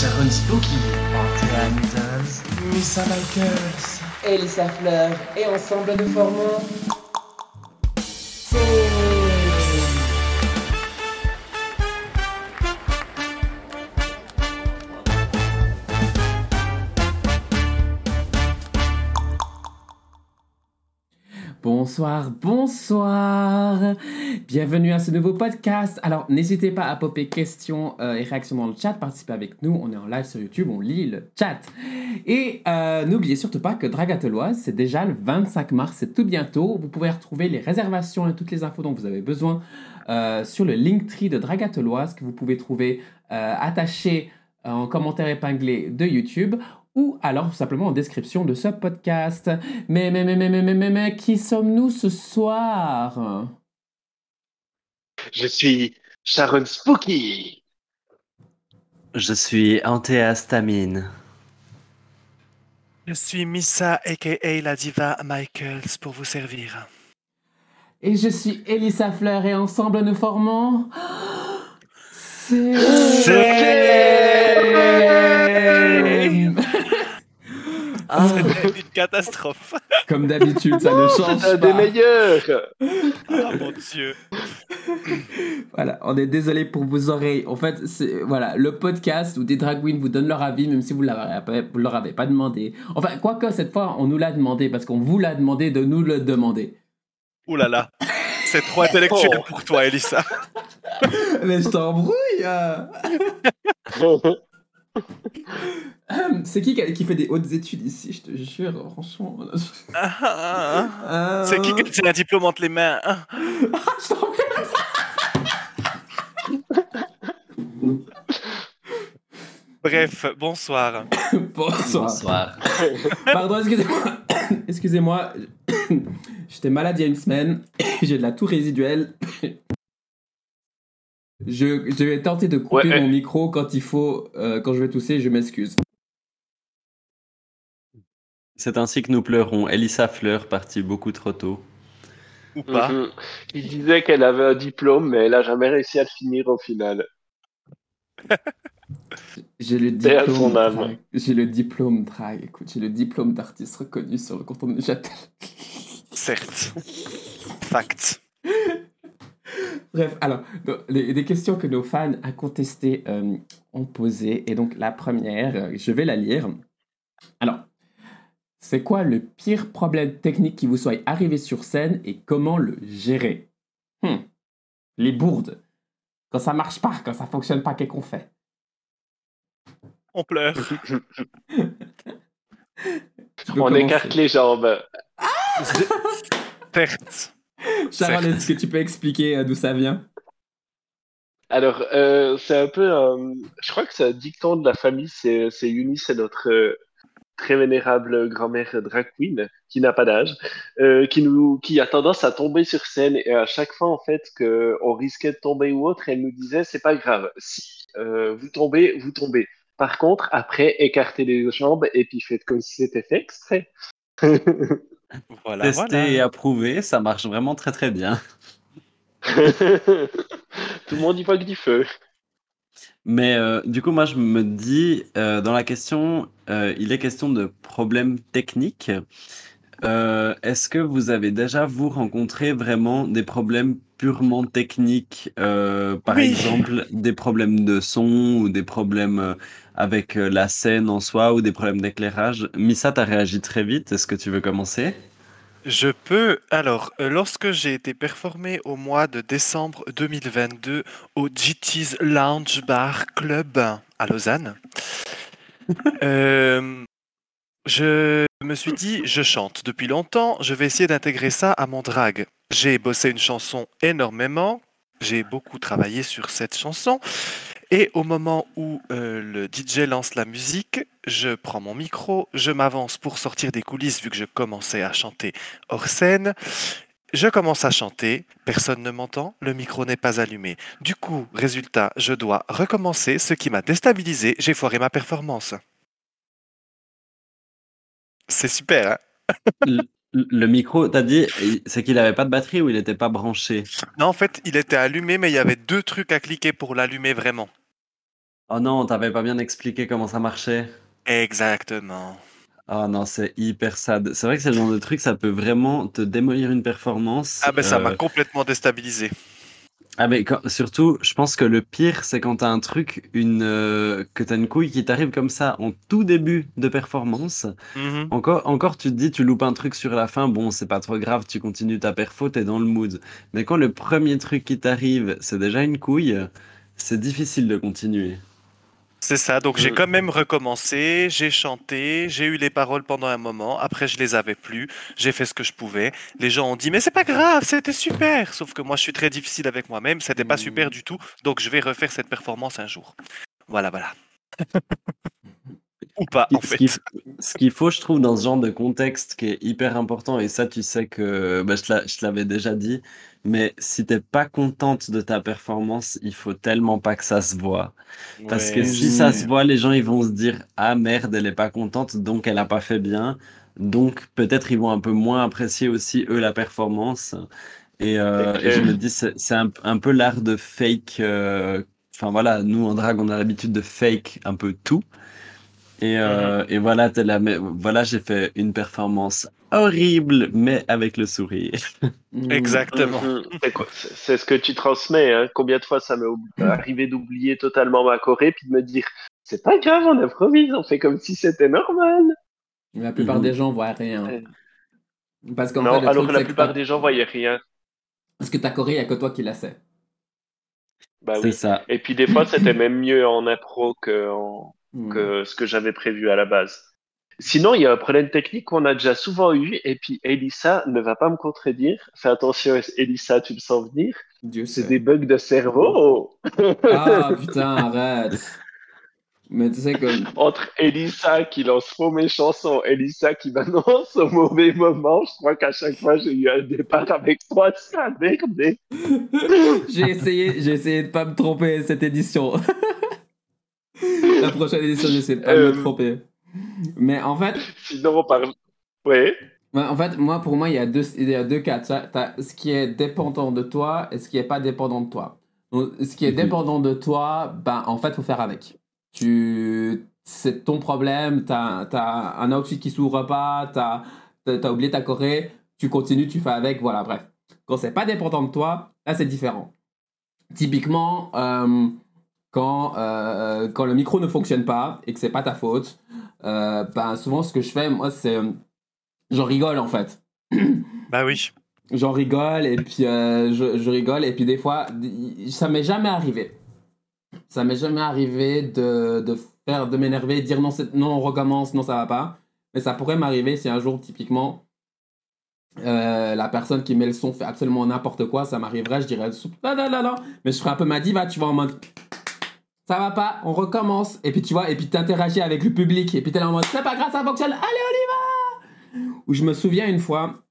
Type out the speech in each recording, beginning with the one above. Sharon Spooky, Anthéa Stamine, Missa Michaels, Elyssa Fleur et ensemble nous formons... Bonsoir, bienvenue à ce nouveau podcast. Alors n'hésitez pas à popper questions et réactions dans le chat, participez avec nous, on est en live sur YouTube, on lit le chat. Et n'oubliez surtout pas que Dragatéloise, c'est déjà le 25 mars, c'est tout bientôt. Vous pouvez retrouver les réservations et toutes les infos dont vous avez besoin sur le Linktree de Dragatéloise que vous pouvez trouver attaché en commentaire épinglé de YouTube. Ou alors tout simplement en description de ce podcast. Mais qui sommes-nous ce soir? Je suis Sharon Spooky. Je suis Anthéa Stamine. Je suis Missa aka la diva Michaels pour vous servir. Et je suis Elyssa Fleur et ensemble nous formons... C'était une catastrophe. Comme d'habitude, ça ne change pas. Des meilleurs. Ah mon Dieu. Voilà, on est désolé pour vos oreilles. En fait, c'est voilà le podcast où des drag queens vous donnent leur avis, même si vous ne leur avez pas demandé. Enfin, quoique cette fois, on nous l'a demandé parce qu'on vous l'a demandé de nous le demander. Ouh là là, c'est trop intellectuel pour toi, Elyssa. Mais je t'embrouille. C'est qui fait des hautes études ici, je te jure, franchement. C'est qui a un diplôme entre les mains? Je t'en prie. Bref, bonsoir. Bonsoir. Pardon, excusez-moi. J'étais malade il y a une semaine. J'ai de la toux résiduelle. Je vais tenter de couper mon micro quand il faut, quand je vais tousser, je m'excuse. C'est ainsi que nous pleurons. Elyssa Fleur partie beaucoup trop tôt. Ou pas. Mm-hmm. Il disait qu'elle avait un diplôme, mais elle n'a jamais réussi à le finir au final. J'ai le diplôme drag, écoute, j'ai le diplôme d'artiste reconnu sur le canton de Neuchâtel. Certes. Fact. Bref, alors, des questions que nos fans incontestés ont posées. Et donc, la première, je vais la lire. Alors, c'est quoi le pire problème technique qui vous soit arrivé sur scène et comment le gérer? Les bourdes. Quand ça marche pas, quand ça fonctionne pas, qu'est-ce qu'on fait? On pleure. On écarte les jambes. Perte. Sharon, est-ce que tu peux expliquer d'où ça vient? Alors, c'est un peu... je crois que c'est un dicton de la famille. C'est Yuni, c'est notre très vénérable grand-mère drag queen, qui n'a pas d'âge, qui a tendance à tomber sur scène. Et à chaque fois, en fait, qu'on risquait de tomber ou autre, elle nous disait, c'est pas grave. Si vous tombez, vous tombez. Par contre, après, écartez les jambes et puis faites comme si c'était fait exprès. Voilà, Testé et approuvé, ça marche vraiment très très bien. Tout le monde y voit du feu. Mais du coup, moi je me dis, dans la question, il est question de problèmes techniques. Est-ce que vous avez déjà, vous, rencontré vraiment des problèmes purement techniques, par exemple des problèmes de son ou des problèmes avec la scène en soi ou des problèmes d'éclairage? Missa, t'as réagi très vite, est-ce que tu veux commencer? Je peux. Alors, lorsque j'ai été performé au mois de décembre 2022 au GT's Lounge Bar Club à Lausanne, je me suis dit, je chante depuis longtemps, je vais essayer d'intégrer ça à mon drag. J'ai bossé une chanson énormément, j'ai beaucoup travaillé sur cette chanson, et au moment où le DJ lance la musique, je prends mon micro, je m'avance pour sortir des coulisses vu que je commençais à chanter hors scène. Je commence à chanter, personne ne m'entend, le micro n'est pas allumé. Du coup, résultat, je dois recommencer, ce qui m'a déstabilisé, j'ai foiré ma performance. C'est super, hein? Le micro, t'as dit, c'est qu'il n'avait pas de batterie ou il n'était pas branché? Non, en fait, il était allumé, mais il y avait deux trucs à cliquer pour l'allumer vraiment. Oh non, t'avais pas bien expliqué comment ça marchait. Exactement. Oh non, c'est hyper sad. C'est vrai que ce genre de truc, ça peut vraiment te démolir une performance. Ah ben ça m'a complètement déstabilisé. Ah ben surtout, je pense que le pire, c'est quand t'as un truc, que t'as une couille qui t'arrive comme ça en tout début de performance. Mm-hmm. Encore, tu te dis, tu loupes un truc sur la fin, bon, c'est pas trop grave, tu continues ta perfo, t'es dans le mood. Mais quand le premier truc qui t'arrive, c'est déjà une couille, c'est difficile de continuer. C'est ça, donc j'ai quand même recommencé, j'ai chanté, j'ai eu les paroles pendant un moment, après je les avais plus, j'ai fait ce que je pouvais, les gens ont dit mais c'est pas grave, c'était super, sauf que moi je suis très difficile avec moi-même, c'était pas super du tout, donc je vais refaire cette performance un jour. Voilà. Ou pas, en fait. Ce qu'il faut, je trouve, dans ce genre de contexte qui est hyper important, et ça, tu sais que je te l'avais déjà dit, mais si t'es pas contente de ta performance, il faut tellement pas que ça se voit. Parce que si ça se voit, les gens ils vont se dire « Ah merde, elle est pas contente, donc elle a pas fait bien. » Donc peut-être ils vont un peu moins apprécier aussi, eux, la performance. Et je me dis, c'est un peu l'art de fake. Enfin voilà, nous, en drag, on a l'habitude de fake un peu tout. Et voilà, j'ai fait une performance horrible, mais avec le sourire. Exactement. C'est ce que tu transmets. Hein. Combien de fois ça m'est arrivé d'oublier totalement ma choré, puis de me dire « C'est pas grave, on improvise, on fait comme si c'était normal. » La plupart des gens voient rien. Parce qu'en fait, la plupart des gens voyaient rien. Parce que ta choré, il n'y a que toi qui la sais. Bah, c'est ça. Et puis des fois, c'était même mieux en impro que ce que j'avais prévu à la base. Sinon, il y a un problème technique qu'on a déjà souvent eu, et puis Elyssa ne va pas me contredire. Fais attention, Elyssa, tu me sens venir. Dieu c'est des bugs de cerveau. Ah putain, arrête. Mais tu sais que entre Elyssa qui lance faux mes chansons, Elyssa qui m'annonce au mauvais moment, je crois qu'à chaque fois j'ai eu un départ avec trois de ça, merde. J'ai essayé de pas me tromper cette édition. La prochaine édition, j'essaie de pas me tromper. Mais en fait. Sinon, on parle. Oui. En fait, pour moi, il y a deux cas. T'as ce qui est dépendant de toi et ce qui est pas dépendant de toi. Donc, ce qui est dépendant de toi, en fait, faut faire avec. C'est ton problème. T'as un outfit qui s'ouvre pas. T'as oublié ta choré. Tu continues, tu fais avec. Voilà, bref. Quand c'est pas dépendant de toi, là, c'est différent. Typiquement. Quand le micro ne fonctionne pas et que c'est pas ta faute, souvent ce que je fais, moi, c'est j'en rigole en fait. Bah oui. J'en rigole et puis je rigole et puis des fois, ça m'est jamais arrivé de faire de m'énerver, et dire non on recommence, non ça va pas. Mais ça pourrait m'arriver si un jour typiquement la personne qui met le son fait absolument n'importe quoi, ça m'arriverait, je dirais non, mais je ferais un peu ma diva, tu vois, en mode ça va pas, on recommence. Et puis tu vois, et puis t'interagis avec le public. Et puis t'es là en mode, c'est pas grave, ça fonctionne. Allez, on y va! Où je me souviens une fois,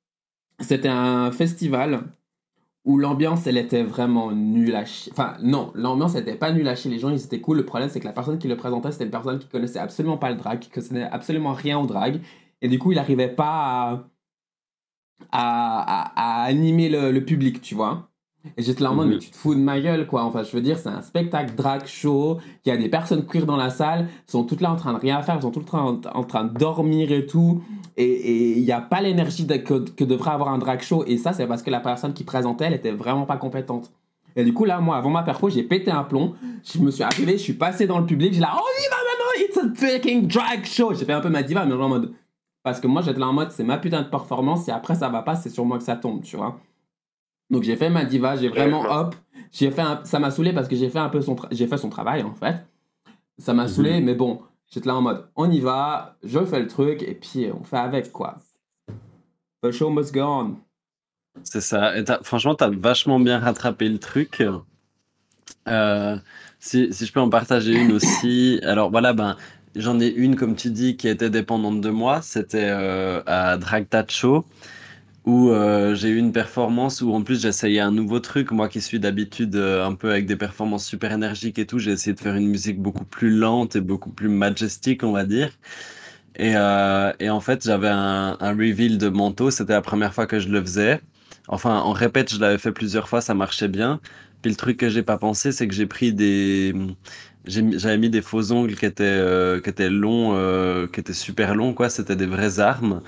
c'était un festival où l'ambiance, elle était vraiment nulle à chier. Enfin, non, l'ambiance, elle était pas nulle à chier. Les gens, ils étaient cool. Le problème, c'est que la personne qui le présentait, c'était une personne qui connaissait absolument pas le drag, qui connaissait absolument rien au drag. Et du coup, il n'arrivait pas à animer le public, tu vois. Et j'étais là en mode, mais tu te fous de ma gueule, quoi. Enfin, je veux dire, c'est un spectacle drag show. Il y a des personnes queer dans la salle. Elles sont toutes là en train de rien faire. Elles sont toutes en train de dormir et tout. Et il n'y a pas l'énergie que devrait avoir un drag show. Et ça, c'est parce que la personne qui présentait, elle était vraiment pas compétente. Et du coup, là, moi, avant ma perfo, j'ai pété un plomb. Je me suis arrivé, je suis passé dans le public. J'ai là, on y va maintenant, it's a fucking drag show. J'ai fait un peu ma diva, mais en mode. Parce que moi, j'étais là en mode, c'est ma putain de performance. Et après, ça va pas, c'est sur moi que ça tombe, tu vois. Donc j'ai fait ma diva, j'ai vraiment hop, ça m'a saoulé parce que j'ai fait son travail en fait. Ça m'a saoulé, mais bon, j'étais là en mode on y va, je fais le truc et puis on fait avec quoi. The show must go on. C'est ça, et franchement t'as vachement bien rattrapé le truc. Si je peux en partager une aussi, alors voilà j'en ai une comme tu dis qui était dépendante de moi, c'était à Drag-Tacho. Où j'ai eu une performance où en plus j'essayais un nouveau truc, moi qui suis d'habitude un peu avec des performances super énergiques et tout, j'ai essayé de faire une musique beaucoup plus lente et beaucoup plus majestique on va dire, et en fait j'avais un reveal de manteau, c'était la première fois que je le faisais, enfin en répète je l'avais fait plusieurs fois, ça marchait bien, puis le truc que j'ai pas pensé c'est que j'ai pris J'avais mis des faux ongles qui étaient longs, qui étaient super longs, quoi. C'était des vraies armes.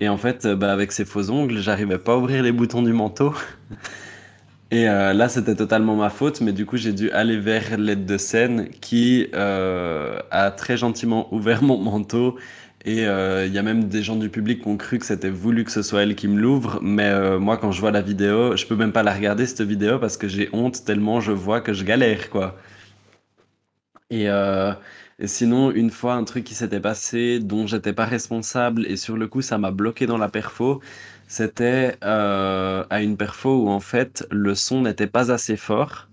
Et en fait, avec ces faux ongles, j'arrivais pas à ouvrir les boutons du manteau. Et là, c'était totalement ma faute, mais du coup, j'ai dû aller vers l'aide de scène qui a très gentiment ouvert mon manteau. Et y a même des gens du public qui ont cru que c'était voulu que ce soit elle qui me l'ouvre. Mais moi, quand je vois la vidéo, je peux même pas la regarder, cette vidéo, parce que j'ai honte tellement je vois que je galère, quoi. Et sinon, une fois, un truc qui s'était passé dont j'étais pas responsable et sur le coup, ça m'a bloqué dans la perfo. C'était à une perfo où en fait le son n'était pas assez fort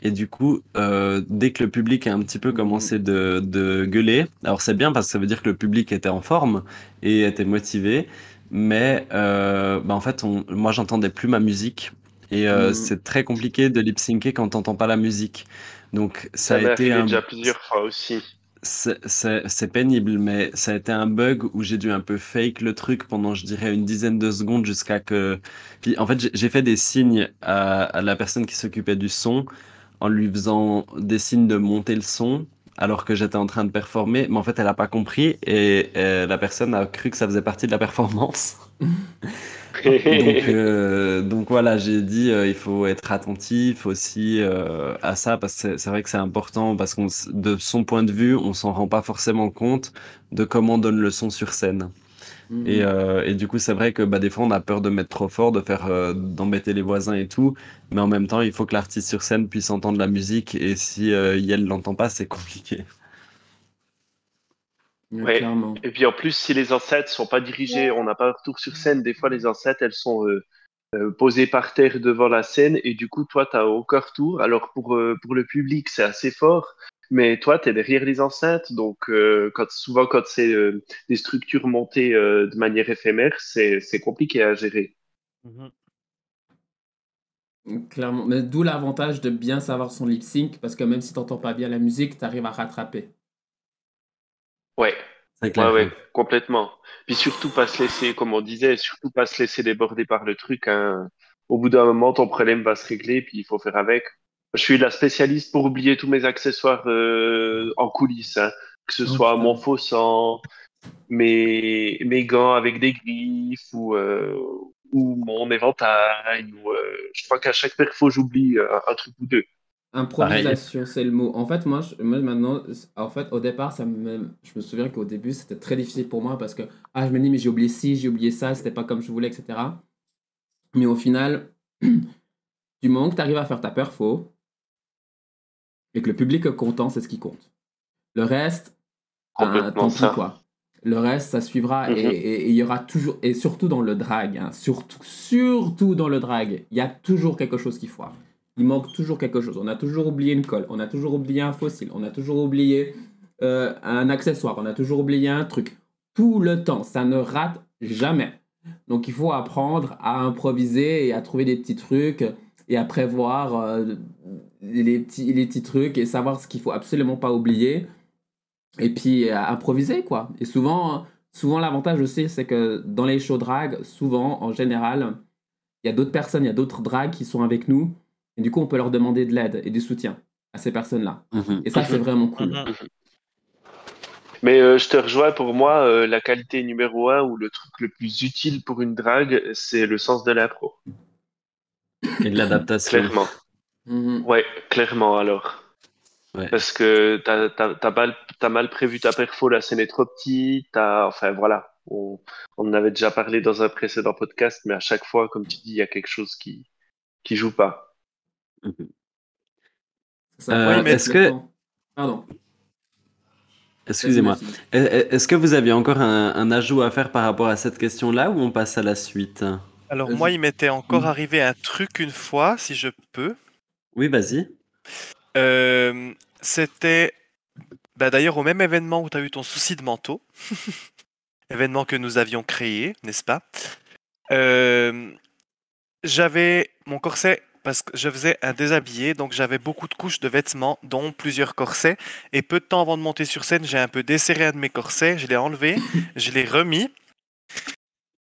et du coup dès que le public a un petit peu commencé de gueuler, alors c'est bien parce que ça veut dire que le public était en forme et était motivé, mais en fait moi j'entendais plus ma musique et c'est très compliqué de lip-syncer quand t'entends pas la musique, donc ça a été déjà plusieurs fois aussi. C'est pénible, mais ça a été un bug où j'ai dû un peu fake le truc pendant, je dirais, une dizaine de secondes jusqu'à que... Puis, en fait, j'ai fait des signes à la personne qui s'occupait du son en lui faisant des signes de monter le son alors que j'étais en train de performer. Mais en fait, elle n'a pas compris et la personne a cru que ça faisait partie de la performance. Donc voilà, j'ai dit il faut être attentif aussi à ça, parce que c'est vrai que c'est important, parce que de son point de vue, on s'en rend pas forcément compte de comment on donne le son sur scène. Mmh. Et du coup, c'est vrai que des fois, on a peur de mettre trop fort, de faire d'embêter les voisins et tout, mais en même temps, il faut que l'artiste sur scène puisse entendre la musique, et si elle l'entend pas, c'est compliqué. Ouais. Et puis en plus, si les enceintes sont pas dirigées, on n'a pas de retour sur scène. Des fois, les enceintes, elles sont posées par terre devant la scène et du coup, toi, t'as aucun retour. Alors pour le public, c'est assez fort, mais toi, t'es derrière les enceintes. Donc quand c'est des structures montées de manière éphémère, c'est compliqué à gérer. Mmh. Clairement. Mais d'où l'avantage de bien savoir son lip sync, parce que même si t'entends pas bien la musique, t'arrives à rattraper. Ouais, complètement. Puis surtout pas se laisser, comme on disait, déborder par le truc, hein. Au bout d'un moment, ton problème va se régler, puis il faut faire avec. Je suis la spécialiste pour oublier tous mes accessoires en coulisses, hein. Que ce soit mon faux sang, mes gants avec des griffes ou mon éventail. Je crois qu'à chaque perfo, j'oublie un truc ou deux. Improvisation, pareil. C'est le mot. En fait, moi maintenant, en fait, au départ, je me souviens qu'au début, c'était très difficile pour moi parce que je me dis, mais j'ai oublié ci, j'ai oublié ça, c'était pas comme je voulais, etc. Mais au final, du moment que tu arrives à faire ta perfo et que le public est content, c'est ce qui compte. Le reste, tant pis, quoi. Le reste, ça suivra et il y aura toujours, et surtout dans le drag, hein, surtout dans le drag, il y a toujours quelque chose qui foire. Il manque toujours quelque chose. On a toujours oublié une colle, on a toujours oublié un fossile, on a toujours oublié un accessoire, on a toujours oublié un truc. Tout le temps, ça ne rate jamais. Donc, il faut apprendre à improviser et à trouver des petits trucs et à prévoir les petits trucs et savoir ce qu'il faut absolument pas oublier. Et puis, à improviser, quoi. Et souvent l'avantage aussi, c'est que dans les shows drag, souvent, en général, il y a d'autres personnes, il y a d'autres drags qui sont avec nous. Et du coup, on peut leur demander de l'aide et du soutien à ces personnes-là. Mmh. Et ça, c'est vraiment cool. Mais je te rejoins, pour moi, la qualité numéro 1 ou le truc le plus utile pour une drague, c'est le sens de l'impro. Et de l'adaptation. Clairement. Mmh. Ouais, clairement, alors. Ouais. Parce que t'as mal prévu ta perfo, la scène est trop petite, enfin voilà. On en avait déjà parlé dans un précédent podcast, mais à chaque fois, comme tu dis, il y a quelque chose qui joue pas. Excusez-moi. Est-ce que vous aviez encore un ajout à faire par rapport à cette question-là ou on passe à la suite? Alors moi, il m'était encore arrivé un truc une fois, si je peux. Oui, vas-y. C'était d'ailleurs au même événement où tu as eu ton souci de manteau, événement que nous avions créé, n'est-ce pas? J'avais mon corset. Parce que je faisais un déshabillé, donc j'avais beaucoup de couches de vêtements, dont plusieurs corsets. Et peu de temps avant de monter sur scène, j'ai un peu desserré un de mes corsets, je l'ai enlevé, je l'ai remis.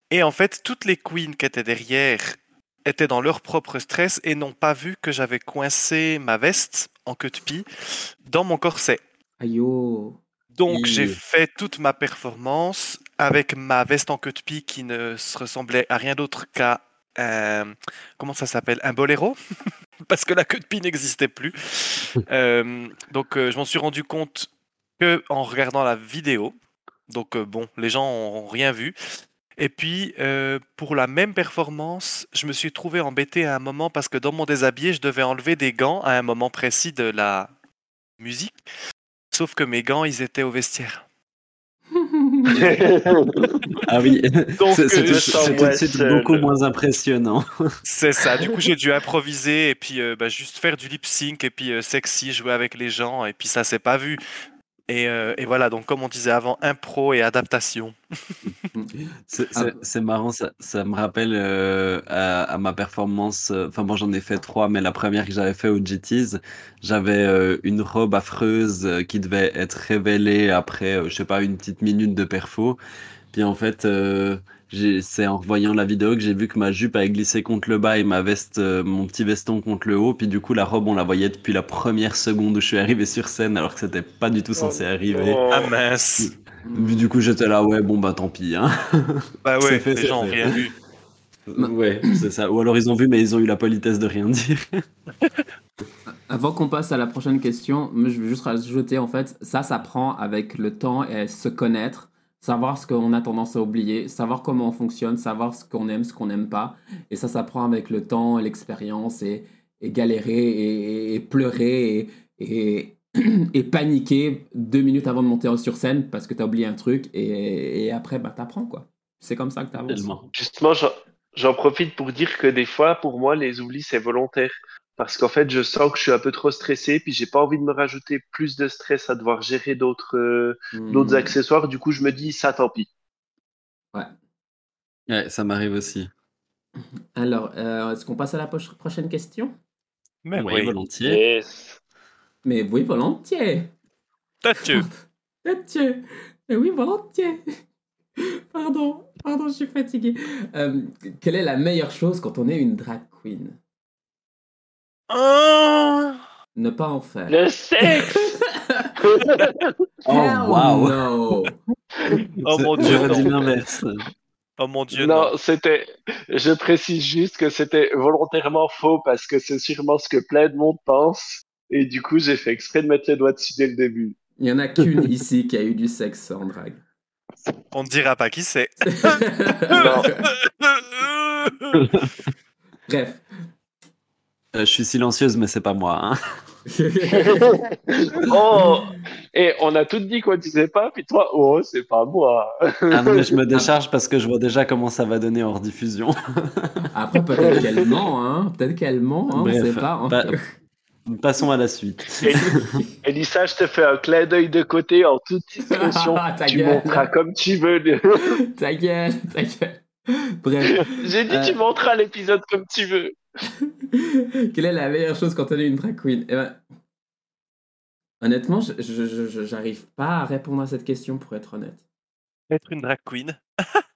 Et en fait, toutes les queens qui étaient derrière étaient dans leur propre stress et n'ont pas vu que j'avais coincé ma veste en queue de pie dans mon corset. Ayo. Donc j'ai fait toute ma performance avec ma veste en queue de pie qui ne se ressemblait à rien d'autre qu'à un boléro. Parce que la queue de pie n'existait plus. Donc je m'en suis rendu compte qu'en regardant la vidéo. Donc les gens n'ont rien vu. Et puis, pour la même performance, je me suis trouvé embêté à un moment parce que dans mon déshabillé, je devais enlever des gants à un moment précis de la musique. Sauf que mes gants, ils étaient au vestiaire. Ah oui, donc, c'est beaucoup moins impressionnant. C'est ça, du coup j'ai dû improviser et puis juste faire du lip sync et puis sexy, jouer avec les gens et puis ça s'est pas vu. Et voilà, donc comme on disait avant, impro et adaptation. C'est marrant, ça me rappelle à ma performance. Enfin bon, j'en ai fait 3, mais la première que j'avais fait au GT's, j'avais une robe affreuse qui devait être révélée après, je sais pas, une petite minute de perfo. Puis en fait, c'est en revoyant la vidéo que j'ai vu que ma jupe avait glissé contre le bas et ma veste, mon petit veston contre le haut. Puis du coup, la robe, on la voyait depuis la première seconde où je suis arrivé sur scène, alors que c'était pas du tout censé arriver. Ah mince! Du coup, j'étais là, ouais, bon, bah tant pis. Hein. Bah ouais, les gens n'ont rien vu. Ouais, c'est ça. Ou alors ils ont vu, mais ils ont eu la politesse de rien dire. Avant qu'on passe à la prochaine question, je veux juste rajouter, en fait, ça s'apprend avec le temps et se connaître. Savoir ce qu'on a tendance à oublier, savoir comment on fonctionne, savoir ce qu'on n'aime pas. Et ça s'apprend avec le temps, l'expérience, et galérer, et pleurer, et paniquer 2 minutes avant de monter sur scène parce que t'as oublié un truc, et après, bah, t'apprends, quoi. C'est comme ça que t'avances. Justement, j'en profite pour dire que des fois, pour moi, les oublis, c'est volontaire. Parce qu'en fait, je sens que je suis un peu trop stressé, puis j'ai pas envie de me rajouter plus de stress à devoir gérer d'autres accessoires. Du coup, je me dis, ça, tant pis. Ouais, ça m'arrive aussi. Alors, est-ce qu'on passe à la prochaine question ? Mais oui, volontiers. Yes. Mais oui, volontiers. Tatieu. Mais oui, volontiers. Pardon, je suis fatiguée. Quelle est la meilleure chose quand on est une drag queen ? Oh, ne pas en faire. Le sexe. Oh wow. No. Oh mon Dieu, non. Oh mon Dieu. Non, c'était. Je précise juste que c'était volontairement faux parce que c'est sûrement ce que plein de monde pense et du coup j'ai fait exprès de mettre les doigts dessus dès le début. Il y en a qu'une ici qui a eu du sexe en drague. On ne dira pas qui c'est. Bref. Je suis silencieuse, mais c'est pas moi. Hein. Oh, et on a tout dit qu'on disait pas, puis toi, oh, c'est pas moi. Ah non, mais je me décharge parce que je vois déjà comment ça va donner hors diffusion. Après, peut-être qu'elle ment, hein. Bref, on sait pas. Hein. Passons à la suite. Elyssa, je te fais un clin d'œil de côté en toute discrétion. Tu monteras comme tu veux. Ta gueule. Bref. J'ai dit, tu monteras l'épisode comme tu veux. Quelle est la meilleure chose quand on est une drag queen ? Eh ben, honnêtement, je j'arrive pas à répondre à cette question, pour être honnête. Être une drag queen.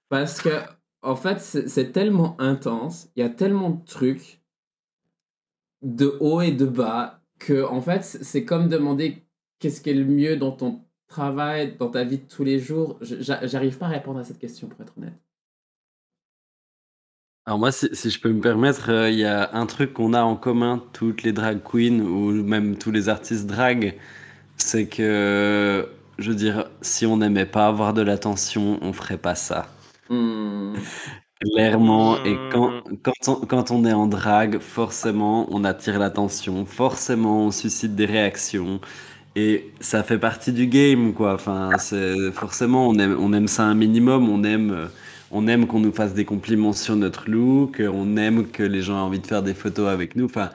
Parce que, en fait, c'est tellement intense, il y a tellement de trucs de haut et de bas que, en fait, c'est comme demander qu'est-ce qui est le mieux dans ton travail, dans ta vie de tous les jours. J'arrive pas à répondre à cette question, pour être honnête. Alors moi, si je peux me permettre, il y a un truc qu'on a en commun, toutes les drag queens ou même tous les artistes drag, c'est que, je veux dire, si on n'aimait pas avoir de l'attention, on ferait pas ça. Clairement, et quand on est en drag, forcément, on attire l'attention, forcément, on suscite des réactions. Et ça fait partie du game, quoi. Enfin, forcément, on aime ça un minimum, on aime qu'on nous fasse des compliments sur notre look, on aime que les gens aient envie de faire des photos avec nous. Enfin,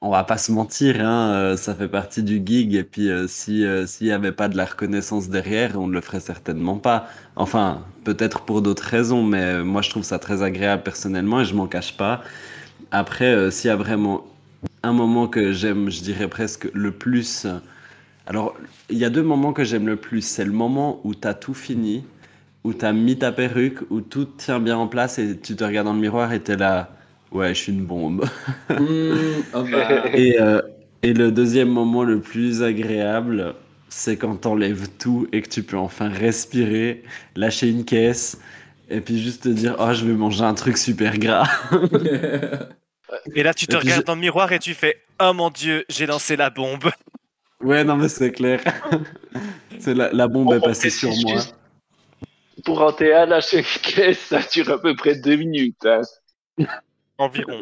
on va pas se mentir, hein, ça fait partie du gig. Et puis, s'il y avait pas de la reconnaissance derrière, on ne le ferait certainement pas. Enfin, peut-être pour d'autres raisons, mais moi, je trouve ça très agréable personnellement et je m'en cache pas. Après, s'il y a vraiment un moment que j'aime, je dirais presque le plus... Alors, il y a 2 moments que j'aime le plus. C'est le moment où t'as tout fini, où t'as mis ta perruque, où tout tient bien en place et tu te regardes dans le miroir et t'es là, ouais, je suis une bombe. Et, euh, Et le deuxième moment le plus agréable, c'est quand t'enlèves tout et que tu peux enfin respirer, lâcher une caisse et puis juste te dire « Oh, je vais manger un truc super gras ». Et là, tu te regardes dans le miroir et tu fais « Oh mon Dieu, j'ai lancé la bombe ». Ouais, non mais c'est clair. C'est la bombe est passée sur moi. Juste... Pour Anthéa, lâcher une caisse, ça dure à peu près 2 minutes. Hein. Environ.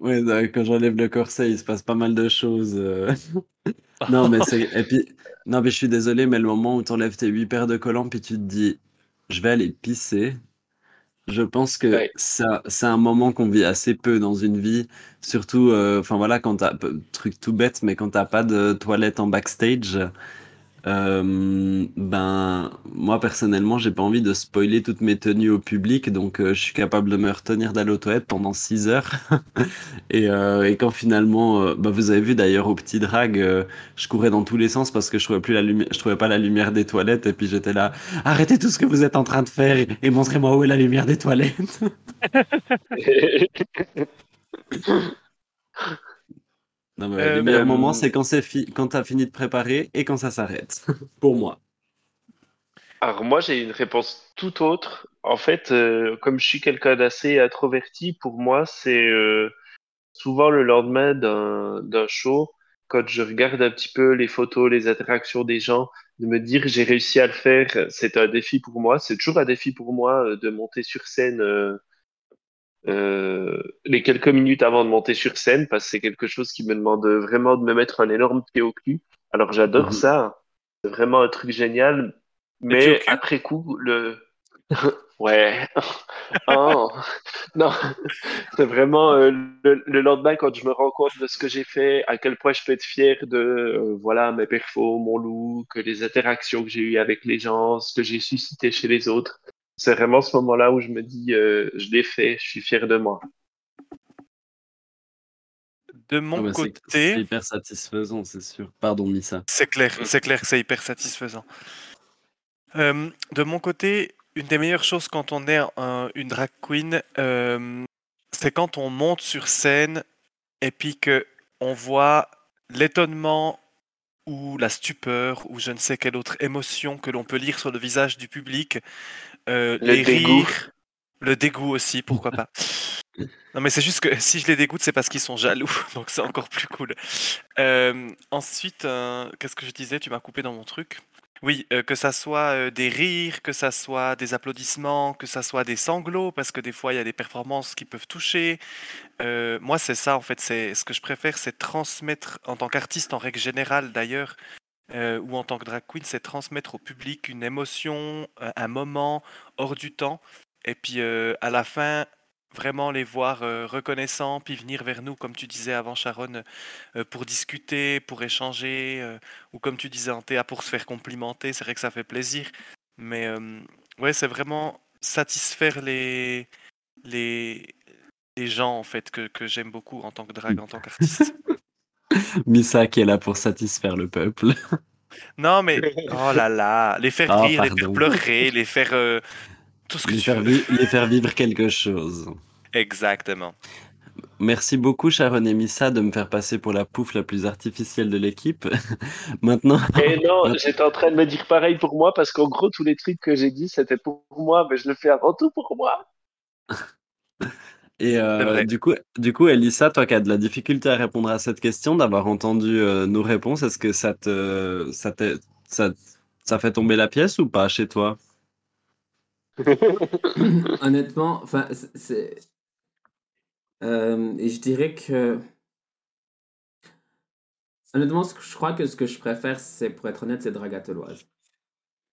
Ouais, quand j'enlève le corset, il se passe pas mal de choses. Non, mais c'est... Et puis... non, mais je suis désolé, mais le moment où t'enlèves tes 8 paires de collants, puis tu te dis « Je vais aller pisser », je pense que ouais. Ça, c'est un moment qu'on vit assez peu dans une vie, surtout voilà, quand t'as truc tout bête, mais quand t'as pas de toilette en backstage, ben moi personnellement j'ai pas envie de spoiler toutes mes tenues au public, donc je suis capable de me retenir d'aller aux toilettes pendant 6 heures et quand finalement ben, vous avez vu d'ailleurs au petit drag, je courais dans tous les sens parce que je trouvais pas la lumière des toilettes et puis j'étais là, arrêtez tout ce que vous êtes en train de faire et montrez-moi où est la lumière des toilettes. Non, mais le meilleur moment, c'est quand, quand t'as fini de préparer et quand ça s'arrête, pour moi. Alors moi, j'ai une réponse tout autre. En fait, comme je suis quelqu'un d'assez introverti, pour moi, c'est souvent le lendemain d'un show, quand je regarde un petit peu les photos, les interactions des gens, de me dire j'ai réussi à le faire, c'est un défi pour moi. C'est toujours un défi pour moi de monter sur scène... les quelques minutes avant de monter sur scène, parce que c'est quelque chose qui me demande vraiment de me mettre un énorme pied au cul. Alors j'adore ça, c'est vraiment un truc génial, mais après coup, ouais, oh. Non, c'est vraiment le lendemain quand je me rends compte de ce que j'ai fait, à quel point je peux être fier de voilà, mes perfos, mon look, les interactions que j'ai eues avec les gens, ce que j'ai suscité chez les autres. C'est vraiment ce moment-là où je me dis, je l'ai fait, je suis fier de moi. De mon côté... C'est hyper satisfaisant, c'est sûr. Pardon, Missa. C'est clair que c'est hyper satisfaisant. De mon côté, une des meilleures choses quand on est une drag queen, c'est quand on monte sur scène et puis qu'on voit l'étonnement ou la stupeur ou je ne sais quelle autre émotion que l'on peut lire sur le visage du public... les rires, le dégoût aussi, pourquoi pas. Non mais c'est juste que si je les dégoûte, c'est parce qu'ils sont jaloux, donc c'est encore plus cool. Ensuite, qu'est-ce que je disais ? Tu m'as coupé dans mon truc. Oui, que ça soit des rires, que ça soit des applaudissements, que ça soit des sanglots, parce que des fois il y a des performances qui peuvent toucher. Moi c'est ça en fait, c'est ce que je préfère, c'est transmettre en tant qu'artiste en règle générale d'ailleurs. Ou en tant que drag queen, c'est transmettre au public une émotion, un moment hors du temps, et puis à la fin, vraiment les voir reconnaissants, puis venir vers nous, comme tu disais avant Sharon, pour discuter, pour échanger, ou comme tu disais Anthéa, pour se faire complimenter, c'est vrai que ça fait plaisir, mais ouais, c'est vraiment satisfaire les gens en fait, que j'aime beaucoup en tant que drag, en tant qu'artiste. Missa qui est là pour satisfaire le peuple. Non mais, oh là là, les faire rire, les faire pleurer, les faire tout ce que tu veux. Les faire vivre quelque chose. Exactement. Merci beaucoup Sharon et Missa de me faire passer pour la pouffe la plus artificielle de l'équipe. Maintenant. Et non, j'étais en train de me dire pareil pour moi parce qu'en gros tous les trucs que j'ai dit c'était pour moi mais je le fais avant tout pour moi. Et du coup, Elyssa, toi qui as de la difficulté à répondre à cette question, d'avoir entendu nos réponses, est-ce que ça fait tomber la pièce ou pas chez toi? Honnêtement, je dirais que... Honnêtement, je crois que ce que je préfère, c'est, pour être honnête, c'est Dragatéloise.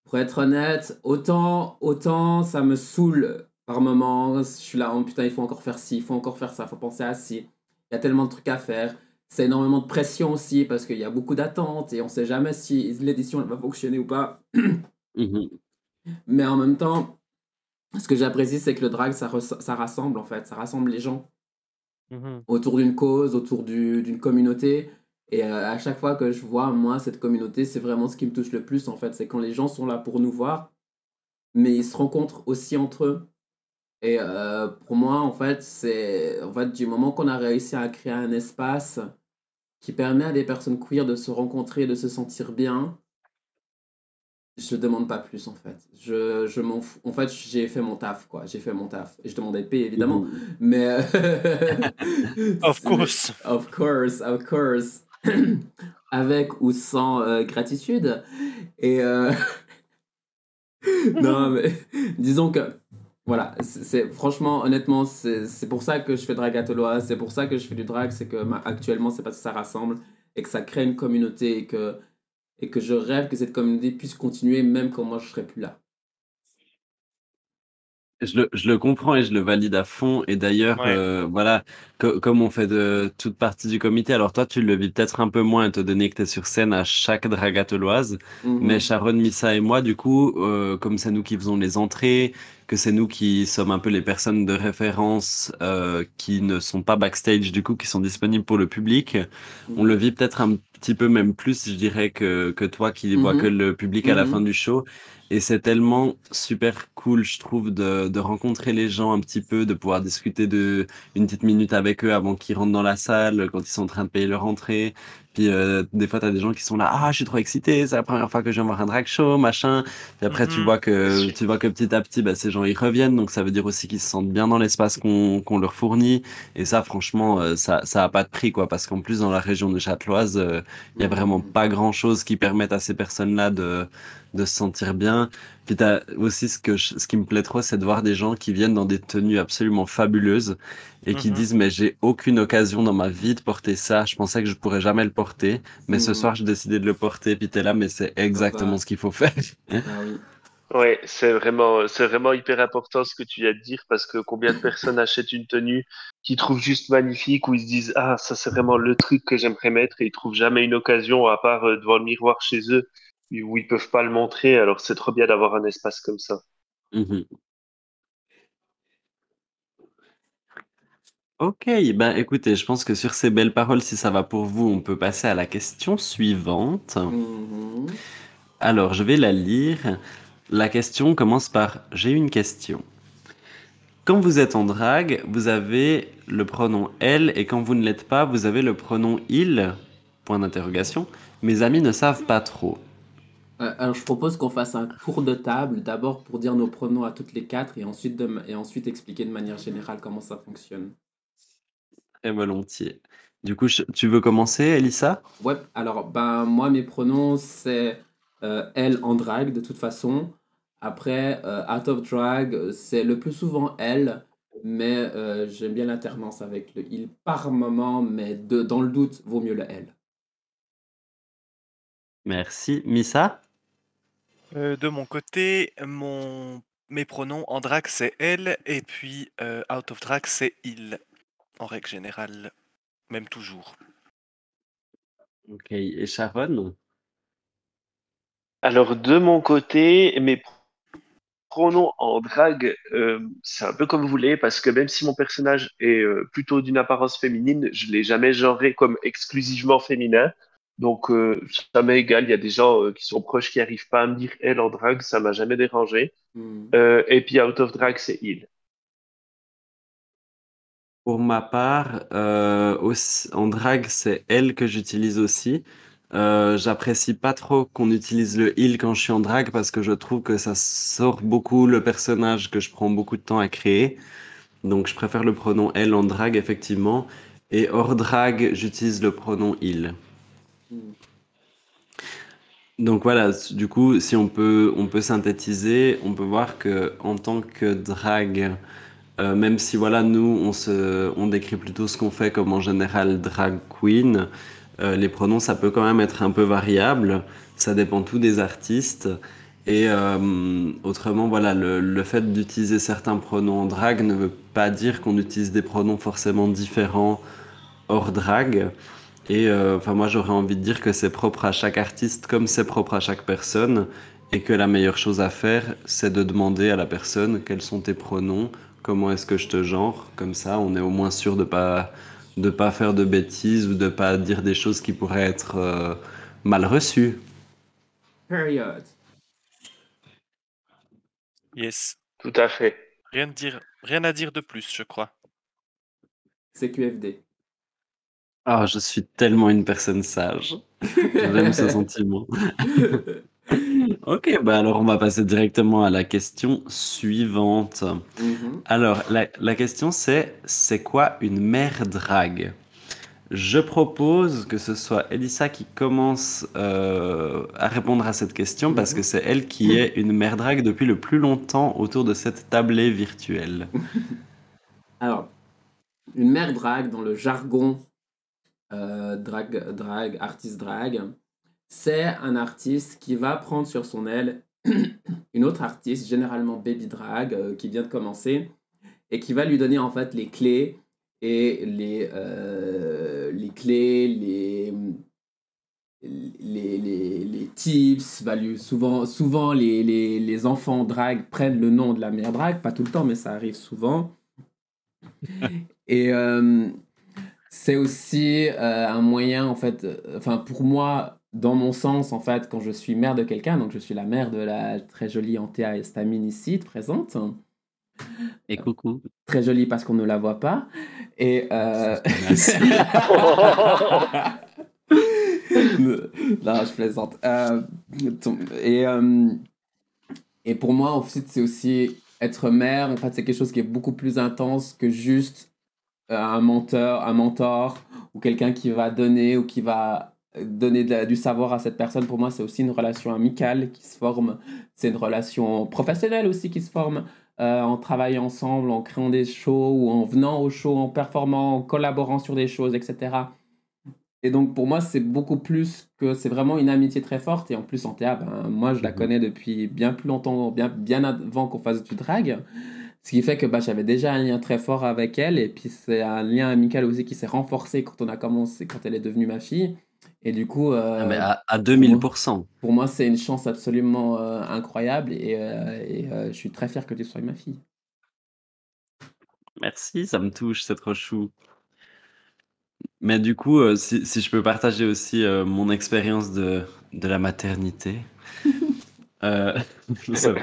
Pour être honnête, autant ça me saoule... Par moments, je suis là, oh putain, il faut encore faire ci, il faut encore faire ça, il faut penser à ci. Il y a tellement de trucs à faire. C'est énormément de pression aussi parce qu'il y a beaucoup d'attentes et on ne sait jamais si l'édition va fonctionner ou pas. Mais en même temps, ce que j'apprécie, c'est que le drag, ça rassemble en fait. Ça rassemble les gens autour d'une cause, autour d'une communauté. Et à chaque fois que je vois, moi, cette communauté, c'est vraiment ce qui me touche le plus en fait. C'est quand les gens sont là pour nous voir, mais ils se rencontrent aussi entre eux. Et pour moi, en fait, c'est du moment qu'on a réussi à créer un espace qui permet à des personnes queer de se rencontrer et de se sentir bien, je demande pas plus en fait. Je m'en fous. En fait, j'ai fait mon taf, quoi. J'ai fait mon taf. Et je demandais de payer, évidemment. Mais. Of course. Of course, of course. Avec ou sans gratitude. Et. Non, mais disons que. Voilà, c'est franchement, honnêtement, c'est pour ça que je fais Dragatéloise, c'est pour ça que je fais du drag, c'est que actuellement, c'est parce que ça rassemble et que ça crée une communauté et que je rêve que cette communauté puisse continuer même quand moi je serai plus là. Je le comprends et je le valide à fond. Et d'ailleurs, ouais. Voilà, comme on fait de toute partie du comité, alors toi, tu le vis peut-être un peu moins étant donné que tu es sur scène à chaque Dragatéloise. Mm-hmm. Mais Sharon, Missa et moi, du coup, comme c'est nous qui faisons les entrées, que c'est nous qui sommes un peu les personnes de référence qui ne sont pas backstage, du coup, qui sont disponibles pour le public, mm-hmm. on le vit peut-être un petit peu même plus, je dirais, que toi qui mm-hmm. vois que le public à mm-hmm. la fin du show. Et c'est tellement super cool, je trouve, de rencontrer les gens un petit peu, de pouvoir discuter une petite minute avec eux avant qu'ils rentrent dans la salle, quand ils sont en train de payer leur entrée. Puis des fois, t'as des gens qui sont là, « Ah, je suis trop excité, c'est la première fois que je viens voir un drag show, machin. » Puis après, mm-hmm. tu vois que petit à petit, bah, ces gens, ils reviennent. Donc, ça veut dire aussi qu'ils se sentent bien dans l'espace qu'on leur fournit. Et ça, franchement, ça a pas de prix, quoi. Parce qu'en plus, dans la région de Châteloise, il y a vraiment pas grand-chose qui permette à ces personnes-là de se sentir bien. Puis t'as aussi ce qui me plaît trop, c'est de voir des gens qui viennent dans des tenues absolument fabuleuses et qui disent « mais j'ai aucune occasion dans ma vie de porter ça, je pensais que je pourrais jamais le porter, mais ce soir j'ai décidé de le porter », puis t'es là, mais c'est exactement ce qu'il faut faire. Ouais, c'est vraiment hyper important ce que tu viens de dire, parce que combien de personnes achètent une tenue qu'ils trouvent juste magnifique, où ils se disent « ah, ça c'est vraiment le truc que j'aimerais mettre » et ils trouvent jamais une occasion à part devant le miroir chez eux, où ils peuvent pas le montrer, alors c'est trop bien d'avoir un espace comme ça. Mmh. Ok, ben écoutez, je pense que sur ces belles paroles, si ça va pour vous, on peut passer à la question suivante. Mmh. Alors, je vais la lire. La question commence par « J'ai une question ». Quand vous êtes en drague, vous avez le pronom « elle » et quand vous ne l'êtes pas, vous avez le pronom « il » point d'interrogation. Mes amis ne savent pas trop. Alors, je propose qu'on fasse un tour de table, d'abord pour dire nos pronoms à toutes les quatre et ensuite expliquer de manière générale comment ça fonctionne. Très volontiers. Du coup, tu veux commencer, Elyssa ? Ouais, alors, ben, moi, mes pronoms, c'est elle en drag, de toute façon. Après, out of drag, c'est le plus souvent elle, mais j'aime bien l'alternance avec le il par moment, mais dans le doute, vaut mieux le elle. Merci. Missa ? De mon côté, mes pronoms en drag c'est elle et puis out of drag c'est il, en règle générale, même toujours. Ok, et Sharon ? Alors de mon côté, mes pronoms en drag, c'est un peu comme vous voulez, parce que même si mon personnage est plutôt d'une apparence féminine, je ne l'ai jamais genré comme exclusivement féminin. Donc, ça m'est égal. Il y a des gens qui sont proches qui n'arrivent pas à me dire « elle » en drague, ça ne m'a jamais dérangé. Et puis, out of drag, c'est « il ». Pour ma part, aussi, en drague, c'est « elle » que j'utilise aussi. J'apprécie pas trop qu'on utilise le « il » quand je suis en drague parce que je trouve que ça sort beaucoup le personnage que je prends beaucoup de temps à créer. Donc, je préfère le pronom « elle » en drague, effectivement. Et hors drague, j'utilise le pronom « il ». Donc voilà, du coup, si on peut synthétiser, on peut voir que en tant que drague, même si voilà, nous on décrit plutôt ce qu'on fait comme en général drag queen, les pronoms ça peut quand même être un peu variable, ça dépend tout des artistes. Et autrement, voilà, le fait d'utiliser certains pronoms en drague ne veut pas dire qu'on utilise des pronoms forcément différents hors drague. Et moi, j'aurais envie de dire que c'est propre à chaque artiste comme c'est propre à chaque personne et que la meilleure chose à faire, c'est de demander à la personne quels sont tes pronoms, comment est-ce que je te genre. Comme ça, on est au moins sûr de pas faire de bêtises ou de pas dire des choses qui pourraient être mal reçues. Period. Yes. Tout à fait. Rien à dire de plus, je crois. C'est QFD. Ah, je suis tellement une personne sage. J'aime ce sentiment. Ok, bah alors on va passer directement à la question suivante. Alors, la question c'est quoi une mère drague? Je propose que ce soit Elyssa qui commence à répondre à cette question parce que c'est elle qui est une mère drague depuis le plus longtemps autour de cette tablée virtuelle. Alors, une mère drague dans le jargon artiste drague, c'est un artiste qui va prendre sur son aile une autre artiste, généralement baby drag, qui vient de commencer et qui va lui donner en fait les clés et les tips, va lui, souvent les enfants drag prennent le nom de la mère drag, pas tout le temps mais ça arrive souvent. Et c'est aussi un moyen en fait, enfin pour moi dans mon sens en fait, quand je suis mère de quelqu'un, donc je suis la mère de la très jolie Anthéa Stamine ici présente. Et coucou. Très jolie parce qu'on ne la voit pas. Et non, je plaisante. Et pour moi en fait, c'est aussi être mère. En fait, c'est quelque chose qui est beaucoup plus intense que juste un mentor ou quelqu'un qui va donner ou qui va donner du savoir à cette personne. Pour moi, c'est aussi une relation amicale qui se forme. C'est une relation professionnelle aussi qui se forme en travaillant ensemble, en créant des shows ou en venant aux shows, en performant, en collaborant sur des choses, etc. Et donc, pour moi, c'est beaucoup plus que... C'est vraiment une amitié très forte. Et en plus, Anthéa, moi, je la connais depuis bien plus longtemps, bien avant qu'on fasse du drag. Ce qui fait que j'avais déjà un lien très fort avec elle. Et puis, c'est un lien amical aussi qui s'est renforcé quand on a commencé, quand elle est devenue ma fille. Et du coup... mais à 2000%. Pour moi, c'est une chance absolument incroyable. Et je suis très fier que tu sois ma fille. Merci, ça me touche, c'est trop chou. Mais du coup, si je peux partager aussi mon expérience de la maternité,